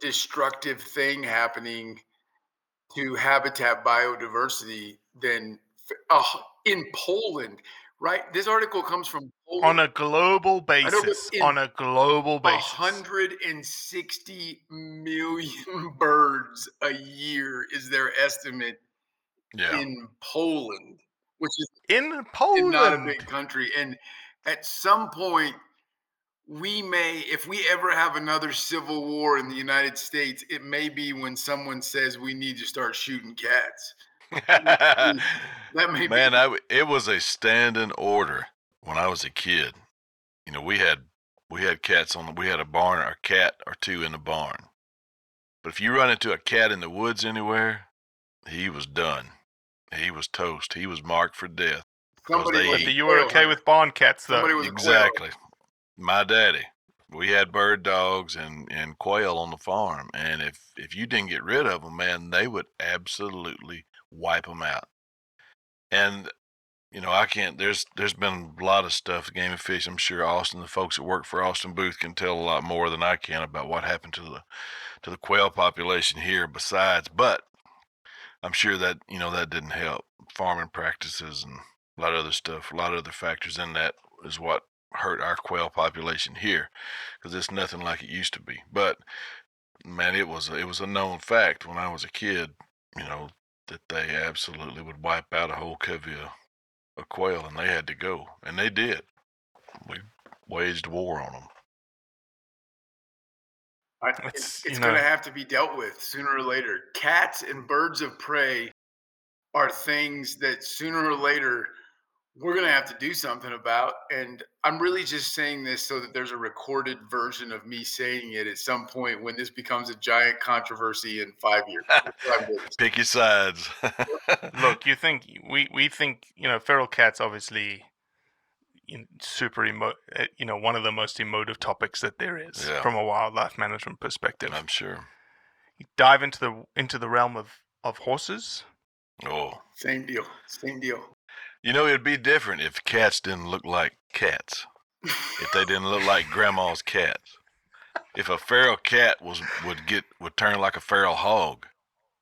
destructive thing happening to habitat biodiversity than in Poland, right? This article comes from Poland. On a global basis. On a global basis. 160 million birds a year is their estimate in Poland, which is in Poland, not a big country. And at some point, we may, if we ever have another civil war in the United States, it may be when someone says we need to start shooting cats. That may be. It was a standing order when I was a kid. You know, we had cats we had a barn or a cat or two in the barn. But if you run into a cat in the woods anywhere, he was done. He was toast. He was marked for death. You were okay with barn cats, though. Exactly. My daddy. We had bird dogs and quail on the farm. And if you didn't get rid of them, man, they would absolutely wipe them out. And, you know, there's been a lot of stuff, game and fish. I'm sure Austin, the folks that work for Austin Booth can tell a lot more than I can about what happened to the quail population here besides. But I'm sure that, you know, that didn't help. Farming practices and a lot of other stuff, a lot of other factors in that is what hurt our quail population here, because it's nothing like it used to be. But, man, it was a known fact when I was a kid, you know, that they absolutely would wipe out a whole covey of quail, and they had to go. And they did. We waged war on them. It's going to have to be dealt with sooner or later. Cats and birds of prey are things that sooner or later we're going to have to do something about. And I'm really just saying this so that there's a recorded version of me saying it at some point when this becomes a giant controversy in 5 years. Pick your sides. Look, you think we think, you know, feral cats, obviously, one of the most emotive topics that there is from a wildlife management perspective. I'm sure. You dive into the realm of horses. Oh, same deal. You know, it'd be different if cats didn't look like cats. If they didn't look like grandma's cats. If a feral cat would turn like a feral hog,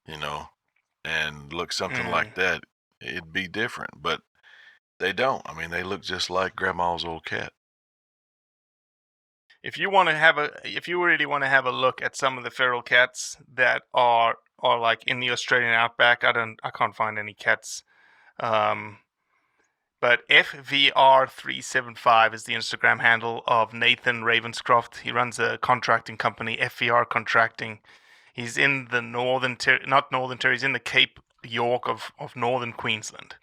you know, and look something like that, it'd be different. But they don't. I mean, they look just like grandma's old cat. If you really want to have a look at some of the feral cats that are like in the Australian outback, I can't find any cats. But FVR375 is the Instagram handle of Nathan Ravenscroft. He runs a contracting company, FVR Contracting. He's in the he's in the Cape York of northern Queensland.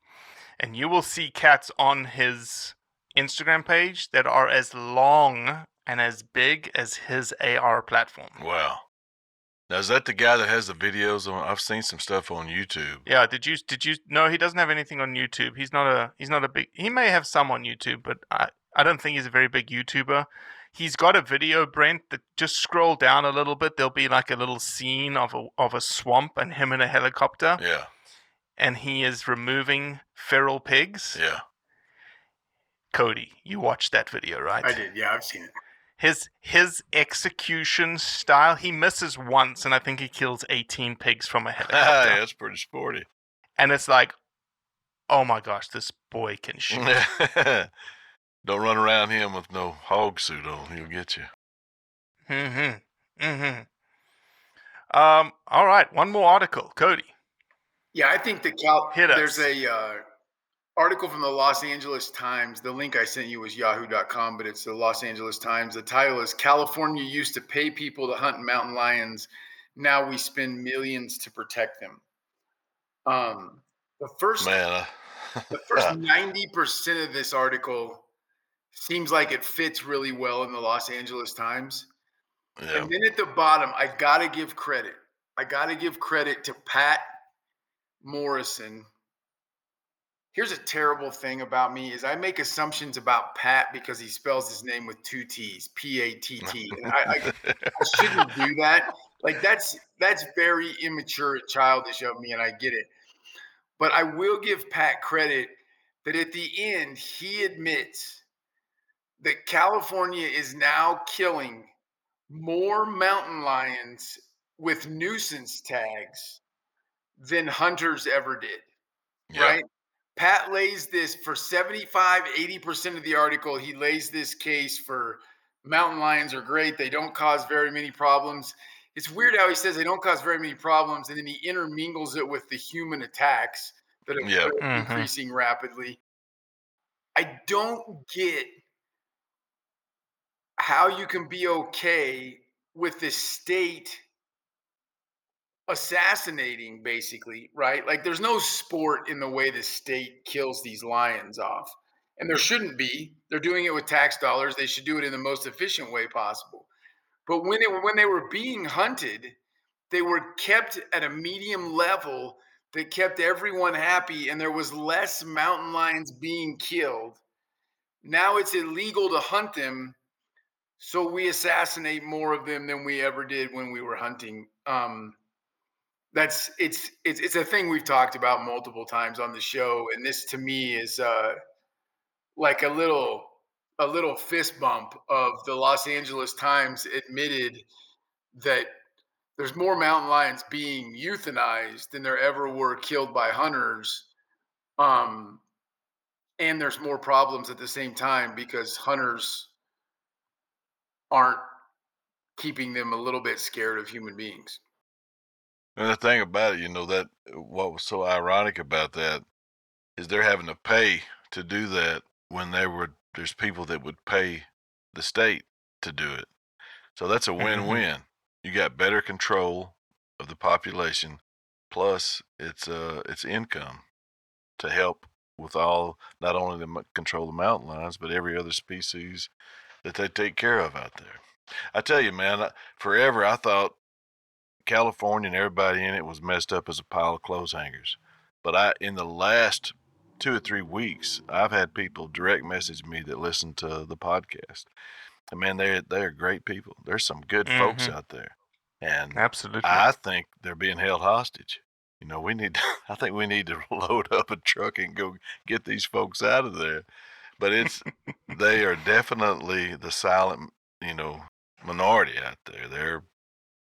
And you will see cats on his Instagram page that are as long and as big as his AR platform. Wow. Now, is that the guy that has the videos on? I've seen some stuff on YouTube. Yeah, did you? No, he doesn't have anything on YouTube. He's not a big. He may have some on YouTube, but I don't think he's a very big YouTuber. He's got a video, Brent, that just scroll down a little bit. There'll be like a little scene of a swamp and him in a helicopter. Yeah. And he is removing feral pigs. Yeah. Cody, you watched that video, right? I did. Yeah, I've seen it. His execution style, he misses once, and I think he kills 18 pigs from a helicopter. That's pretty sporty. And it's like, oh my gosh, this boy can shoot. Don't run around him with no hog suit on. He'll get you. Mm-hmm. Mm-hmm. All right, one more article. Cody. Yeah, I think there's a article from the Los Angeles Times. The link I sent you was yahoo.com, but it's the Los Angeles Times. The title is California used to pay people to hunt mountain lions. Now we spend millions to protect them. The first 90% of this article seems like it fits really well in the Los Angeles Times. Yeah. And then at the bottom, I got to give credit. I got to give credit to Pat Morrison. Here's a terrible thing about me is I make assumptions about Pat because he spells his name with two T's, P-A-T-T. And I shouldn't do that. Like that's very immature and childish of me, and I get it. But I will give Pat credit that at the end he admits that California is now killing more mountain lions with nuisance tags than hunters ever did, yeah. Right? Pat lays this for 75-80% of the article. He lays this case for mountain lions are great. They don't cause very many problems. It's weird how he says they don't cause very many problems, and then he intermingles it with the human attacks that are increasing rapidly. I don't get how you can be okay with the state assassinating, basically, right? Like there's no sport in the way the state kills these lions off. And there shouldn't be. They're doing it with tax dollars. They should do it in the most efficient way possible. But when they were being hunted, they were kept at a medium level that kept everyone happy, and there was less mountain lions being killed. Now it's illegal to hunt them, so we assassinate more of them than we ever did when we were hunting. It's a thing we've talked about multiple times on the show, and this to me is like a little fist bump of the Los Angeles Times admitted that there's more mountain lions being euthanized than there ever were killed by hunters. And there's more problems at the same time because hunters aren't keeping them a little bit scared of human beings. And the thing about it, you know, that what was so ironic about that is they're having to pay to do that when there's people that would pay the state to do it. So that's a win-win. You got better control of the population, plus it's income to help with all, not only the control the mountain lions, but every other species that they take care of out there. I tell you, man, forever I thought California and everybody in it was messed up as a pile of clothes hangers. But in the last 2 or 3 weeks, I've had people direct message me that listen to the podcast. And man, they're great people. There's some good folks out there. And absolutely, I think they're being held hostage. You know, I think we need to load up a truck and go get these folks out of there. But they are definitely the silent, you know, minority out there.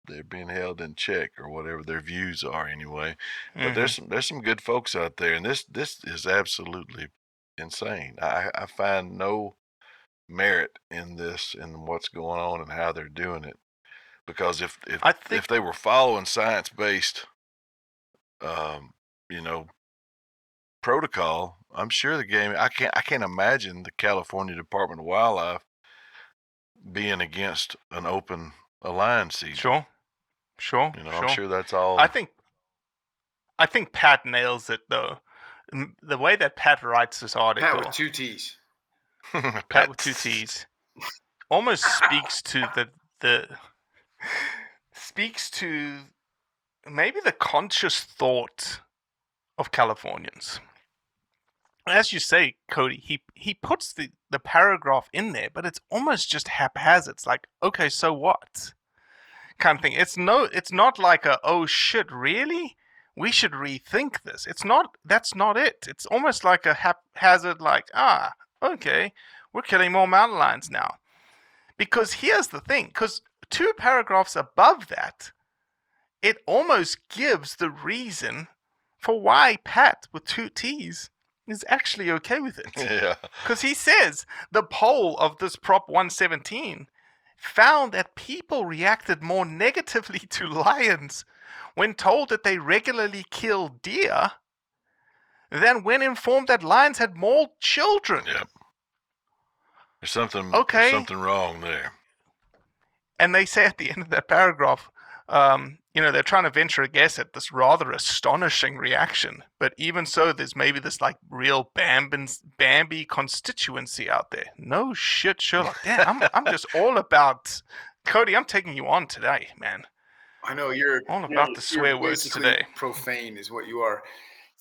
They're being held in check or whatever their views are anyway. But there's some good folks out there, and this is absolutely insane. I find no merit in this and what's going on and how they're doing it, because if they were following science-based, you know, protocol, I'm sure the game. I can't imagine the California Department of Wildlife being against an open lion season. Sure. You know, sure. I'm sure that's all. I think Pat nails it though. The way that Pat writes this article, Pat with two T's. Pat with two T's almost speaks to the maybe the conscious thought of Californians. As you say, Cody, he puts the paragraph in there, but it's almost just haphazard. It's like, okay, so what? Kind of thing. It's not like a, oh shit, really? We should rethink this. That's not it. It's almost like a haphazard, like, okay, we're killing more mountain lions now. Because here's the thing, because 2 paragraphs above that, it almost gives the reason for why Pat with 2 T's is actually okay with it. Yeah. Because he says the poll of this Prop 117 found that people reacted more negatively to lions when told that they regularly kill deer than when informed that lions had mauled children. Yep. There's something wrong there. And they say at the end of that paragraph, You know, they're trying to venture a guess at this rather astonishing reaction. But even so, there's maybe this like real Bambi constituency out there. No shit, Sherlock. Damn, I'm just all about Cody. I'm taking you on today, man. I know you're all about the swear words today. Profane is what you are.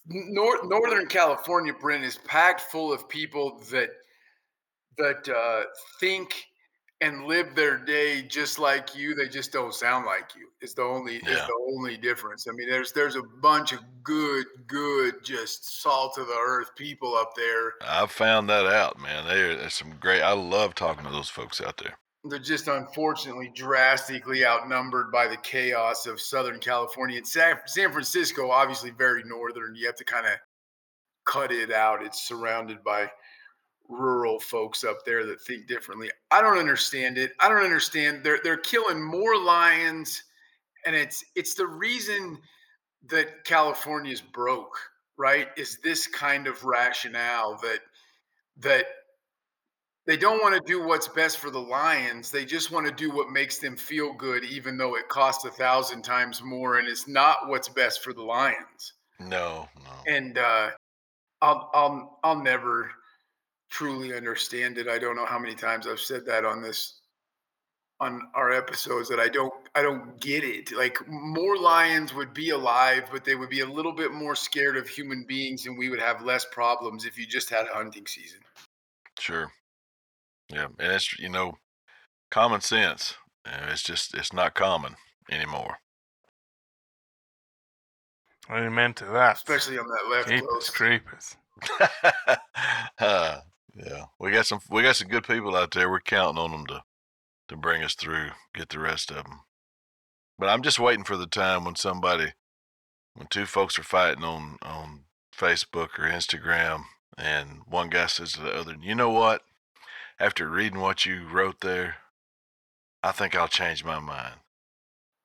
Northern California, Brent, is packed full of people that think and live their day just like you. They just don't sound like you. It's the only difference. I mean, there's a bunch of good, just salt of the earth people up there. I found that out, man. There's some great. I love talking to those folks out there. They're just unfortunately drastically outnumbered by the chaos of Southern California and San Francisco. Obviously, very northern. You have to kind of cut it out. It's surrounded by rural folks up there that think differently. I don't understand it. I don't understand. They're killing more lions, and it's the reason that California's broke, right? Is this kind of rationale that they don't want to do what's best for the lions. They just want to do what makes them feel good, even though it costs 1,000 times more, and it's not what's best for the lions. No. And I'll never truly understand it. I don't know how many times I've said that on our episodes, that I don't get it. Like, more lions would be alive, but they would be a little bit more scared of human beings, and we would have less problems if you just had a hunting season. Sure. Yeah. And it's, you know, common sense. It's just, it's not common anymore. Amen to that. Especially on that left coast. Creepers. Yeah, we got some good people out there. We're counting on them to bring us through, get the rest of them. But I'm just waiting for the time when two folks are fighting on Facebook or Instagram, and one guy says to the other, "You know what? After reading what you wrote there, I think I'll change my mind.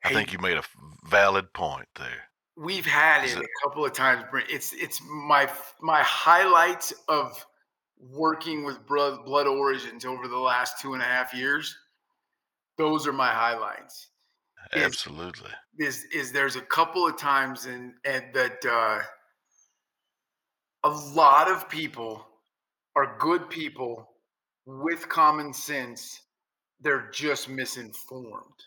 I think you made a valid point there." We've had it a couple of times, Brent. It's my highlights of working with Blood Origins over the last 2.5 years. Those are my highlights. Absolutely. Is there's a couple of times and that a lot of people are good people with common sense. They're just misinformed.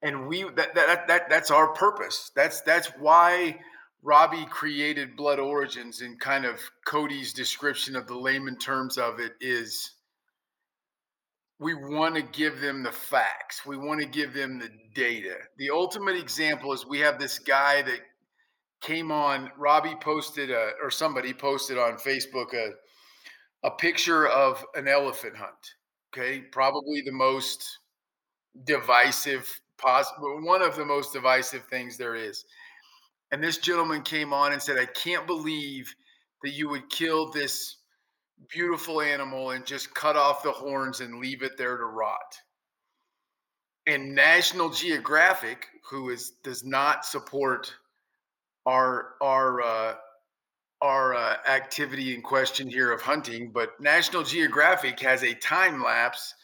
And that's our purpose. That's why Robbie created Blood Origins, and kind of Cody's description of the layman terms of it is, we want to give them the facts. We want to give them the data. The ultimate example is, we have this guy that came on. Robbie posted or somebody posted on Facebook a picture of an elephant hunt. Okay, probably the most divisive. One of the most divisive things there is. And this gentleman came on and said, "I can't believe that you would kill this beautiful animal and just cut off the horns and leave it there to rot." And National Geographic, who does not support our activity in question here of hunting, but National Geographic has a time lapse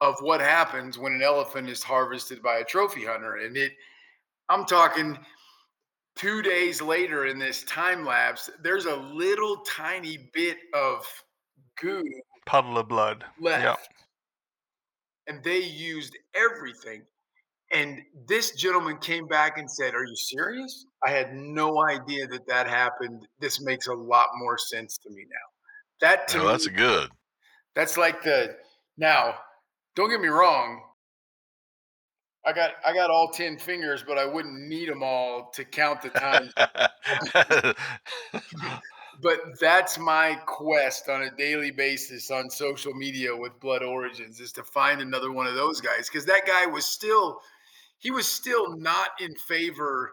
of what happens when an elephant is harvested by a trophy hunter. And I'm talking 2 days later in this time lapse, there's a little tiny bit of goo. Puddle of blood. Left. Yep. And they used everything. And this gentleman came back and said, "Are you serious? I had no idea that happened. This makes a lot more sense to me now." That's good. That's like now, don't get me wrong. I got all 10 fingers, but I wouldn't need them all to count the time. But that's my quest on a daily basis on social media with Blood Origins, is to find another one of those guys, because that guy was still not in favor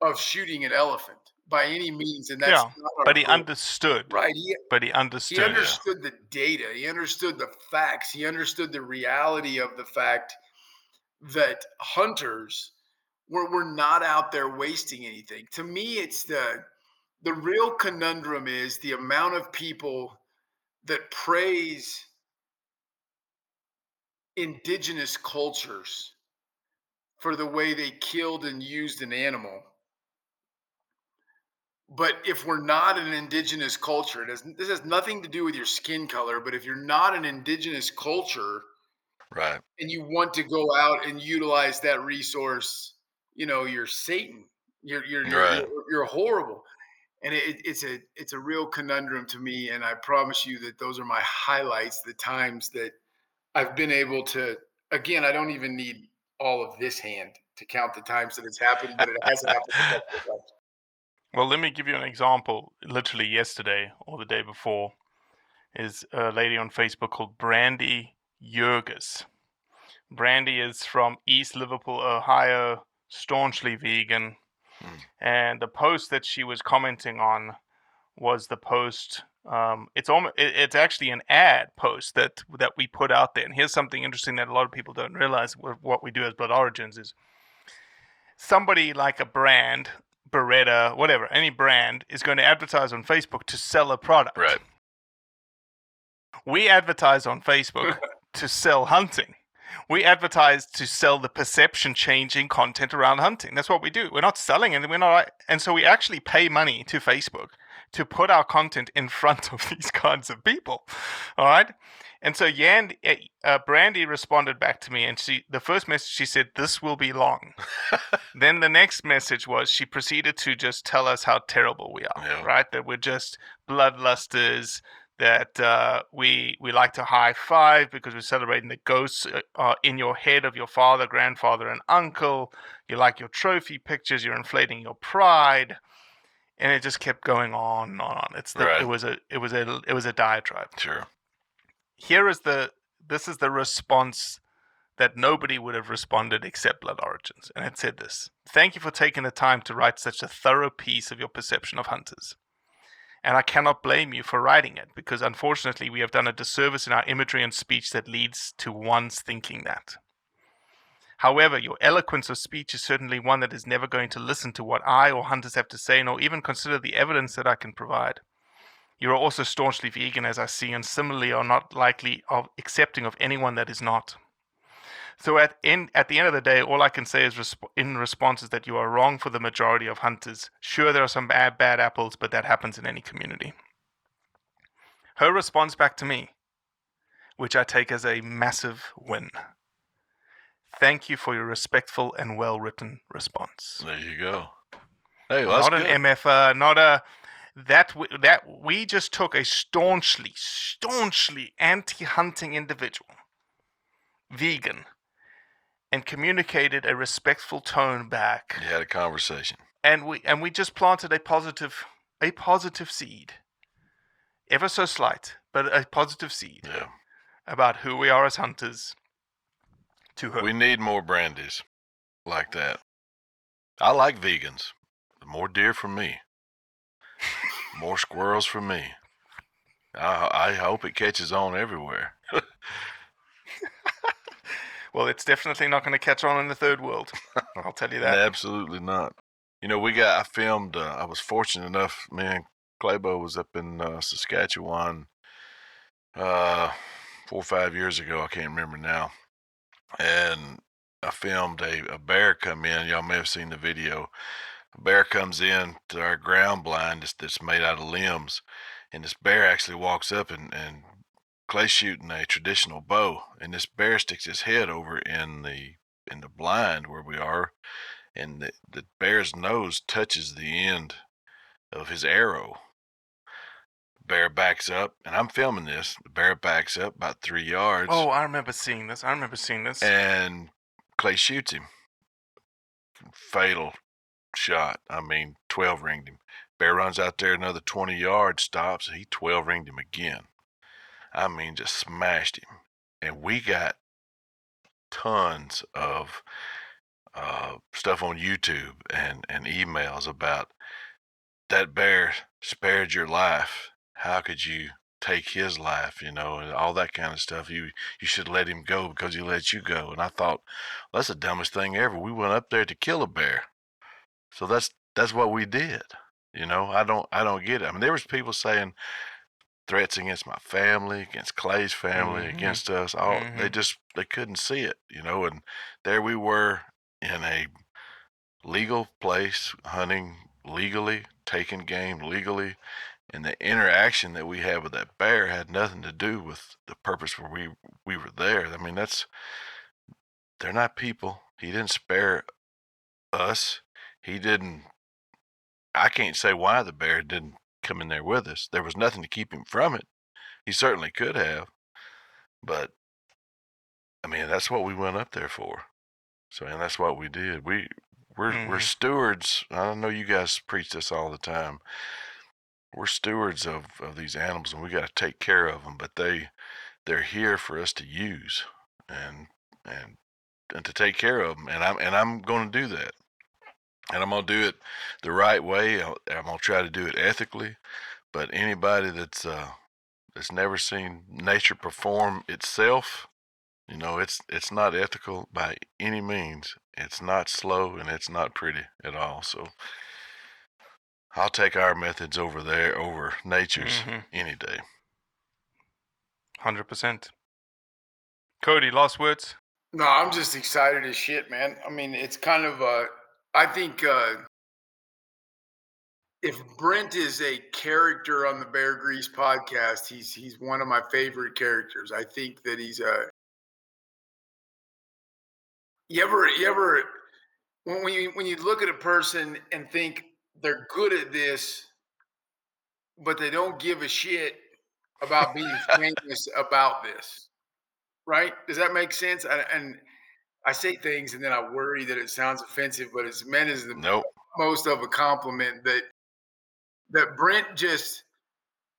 of shooting an elephant by any means, and that's not our goal. Understood, right? He understood the data. He understood the facts. He understood the reality of the fact that hunters were not out there wasting anything. To me, it's the real conundrum is the amount of people that praise indigenous cultures for the way they killed and used an animal. But if we're not an indigenous culture, this has nothing to do with your skin color, but if you're not an indigenous culture, right, and you want to go out and utilize that resource, you know, you're Satan. You're horrible. And it's a real conundrum to me. And I promise you that those are my highlights, the times that I've been able to, again, I don't even need all of this hand to count the times that it's happened, but it has happened. Well, let me give you an example. Literally yesterday or the day before is a lady on Facebook called Brandy Yerges. Brandy is from East Liverpool, Ohio, staunchly vegan. And the post that she was commenting on was the post. It's actually an ad post that we put out there. And here's something interesting that a lot of people don't realize what we do as Blood Origins is somebody like a brand, Beretta, whatever, any brand is going to advertise on Facebook to sell a product. Right. We advertise on Facebook to sell hunting. We advertise to sell the perception-changing content around hunting. That's what we do. We're not selling anything. And so we actually pay money to Facebook to put our content in front of these kinds of people. All right? And so Brandy responded back to me, and the first message she said, "This will be long." Then the next message was she proceeded to just tell us how terrible we are, right? That we're just bloodlusters, that we like to high five because we're celebrating the ghosts in your head of your father, grandfather, and uncle. You like your trophy pictures. You're inflating your pride, and it just kept going on and on. It was a diatribe. Sure. This is the response that nobody would have responded except Blood Origins, and it said this: "Thank you for taking the time to write such a thorough piece of your perception of hunters. And I cannot blame you for writing it, because unfortunately we have done a disservice in our imagery and speech that leads to one's thinking that. However, your eloquence of speech is certainly one that is never going to listen to what I or hunters have to say, nor even consider the evidence that I can provide. You are also staunchly vegan, as I see, and similarly are not likely of accepting of anyone that is not. So at the end of the day, all I can say is in response is that you are wrong for the majority of hunters. Sure, there are some bad apples, but that happens in any community." Her response back to me, which I take as a massive win: "Thank you for your respectful and well-written response." There you go. Hey, well, not an MFR, not a... That we just took a staunchly anti-hunting individual, vegan, and communicated a respectful tone back. You had a conversation, and we just planted a positive seed, ever so slight, but a positive seed about who we are as hunters. To her, we need more Brandies like that. I like vegans. More deer from me, more squirrels from me. I hope it catches on everywhere. Well, it's definitely not going to catch on in the third world. I'll tell you that. Absolutely not. You know, I filmed, I was fortunate enough, me and Claybo was up in Saskatchewan 4 or 5 years ago. I can't remember now. And I filmed a bear come in. Y'all may have seen the video. A bear comes in to our ground blind that's made out of limbs. And this bear actually walks up and Clay shooting a traditional bow, and this bear sticks his head over in the blind where we are, and the bear's nose touches the end of his arrow. The bear backs up, and I'm filming this. The bear backs up about 3 yards. Oh, I remember seeing this. And Clay shoots him. Fatal shot. I mean, 12 ringed him. Bear runs out there another 20 yards, stops, and he 12 ringed him again. I mean, just smashed him. And we got tons of stuff on YouTube and emails about that bear spared your life. How could you take his life, you know, and all that kind of stuff. You should let him go because he let you go. And I thought, well, that's the dumbest thing ever. We went up there to kill a bear. So that's what we did. You know, I don't get it. I mean, there was people saying threats against my family, against Clay's family, against us. All they couldn't see it, you know. And there we were in a legal place, hunting legally, taking game legally, and the interaction that we had with that bear had nothing to do with the purpose where we were there. I mean, they're not people. He didn't spare us. I can't say why the bear didn't come in there with us. There was nothing to keep him from it. He certainly could have, but I mean, that's what we went up there for. So, and that's what we did. We're stewards. I know you guys preach this all the time. We're stewards of these animals, and we got to take care of them. But they're here for us to use and to take care of them. And I'm going to do that. And I'm going to do it the right way. I'm going to try to do it ethically. But anybody that's never seen nature perform itself, you know, it's not ethical by any means. It's not slow, and it's not pretty at all. So I'll take our methods over nature's any day. 100%. Cody, last words? No, I'm just excited as shit, man. I mean, it's kind of I think if Brent is a character on the Bear Grease podcast, he's one of my favorite characters. I think that he's a. You ever when you look at a person and think they're good at this, but they don't give a shit about being famous about this, right? Does that make sense? And I say things and then I worry that it sounds offensive, but it's meant as the most of a compliment that Brent just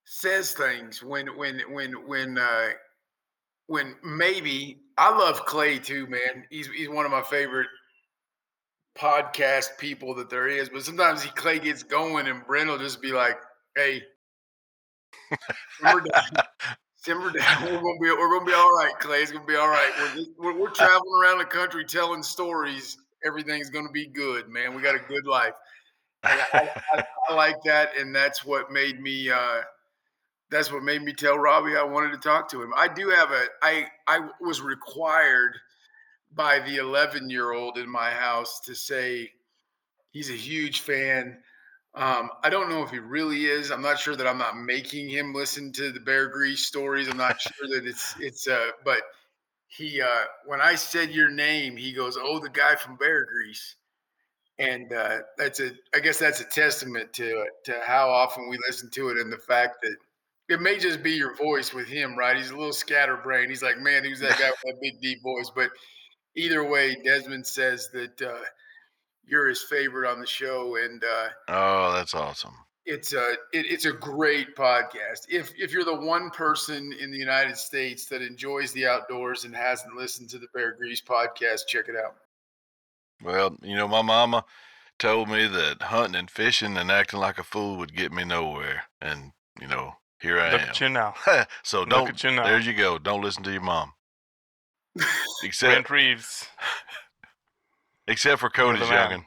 says things when maybe I love Clay too, man. He's one of my favorite podcast people that there is, but sometimes Clay gets going and Brent will just be like, "Hey, we're done." We're gonna be all right, Clay. It's gonna be all right. We're traveling around the country telling stories. Everything's gonna be good, man. We got a good life. And I like that, and that's what made me. That's what made me tell Robbie I wanted to talk to him. I do have I was required by the 11-year-old in my house to say he's a huge fan. I don't know if he really is. I'm not sure that I'm not making him listen to the Bear Grease stories. I'm not sure that it's but he, when I said your name, he goes, "Oh, the guy from Bear Grease." And, I guess that's a testament to how often we listen to it. And the fact that it may just be your voice with him, right? He's a little scatterbrained. He's like, "Man, who's that guy with that big deep voice?" But either way, Desmond says that, you're his favorite on the show, and oh, that's awesome! It's a great podcast. If you're the one person in the United States that enjoys the outdoors and hasn't listened to the Bear Grease podcast, check it out. Well, you know, my mama told me that hunting and fishing and acting like a fool would get me nowhere, and you know, here I am. Look at you now. So don't. Look at you now. There you go. Don't listen to your mom. Brent Reeves. Except for Cody's youngin'.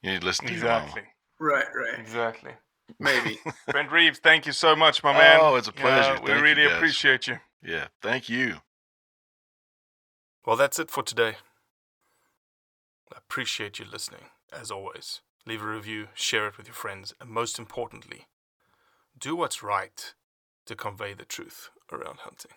You need to listen to your mama. Right. Exactly. Maybe. Brent Reeves, thank you so much, my man. Oh, it's a pleasure. We really appreciate you. Yeah, thank you. Well, that's it for today. I appreciate you listening, as always. Leave a review, share it with your friends, and most importantly, do what's right to convey the truth around hunting.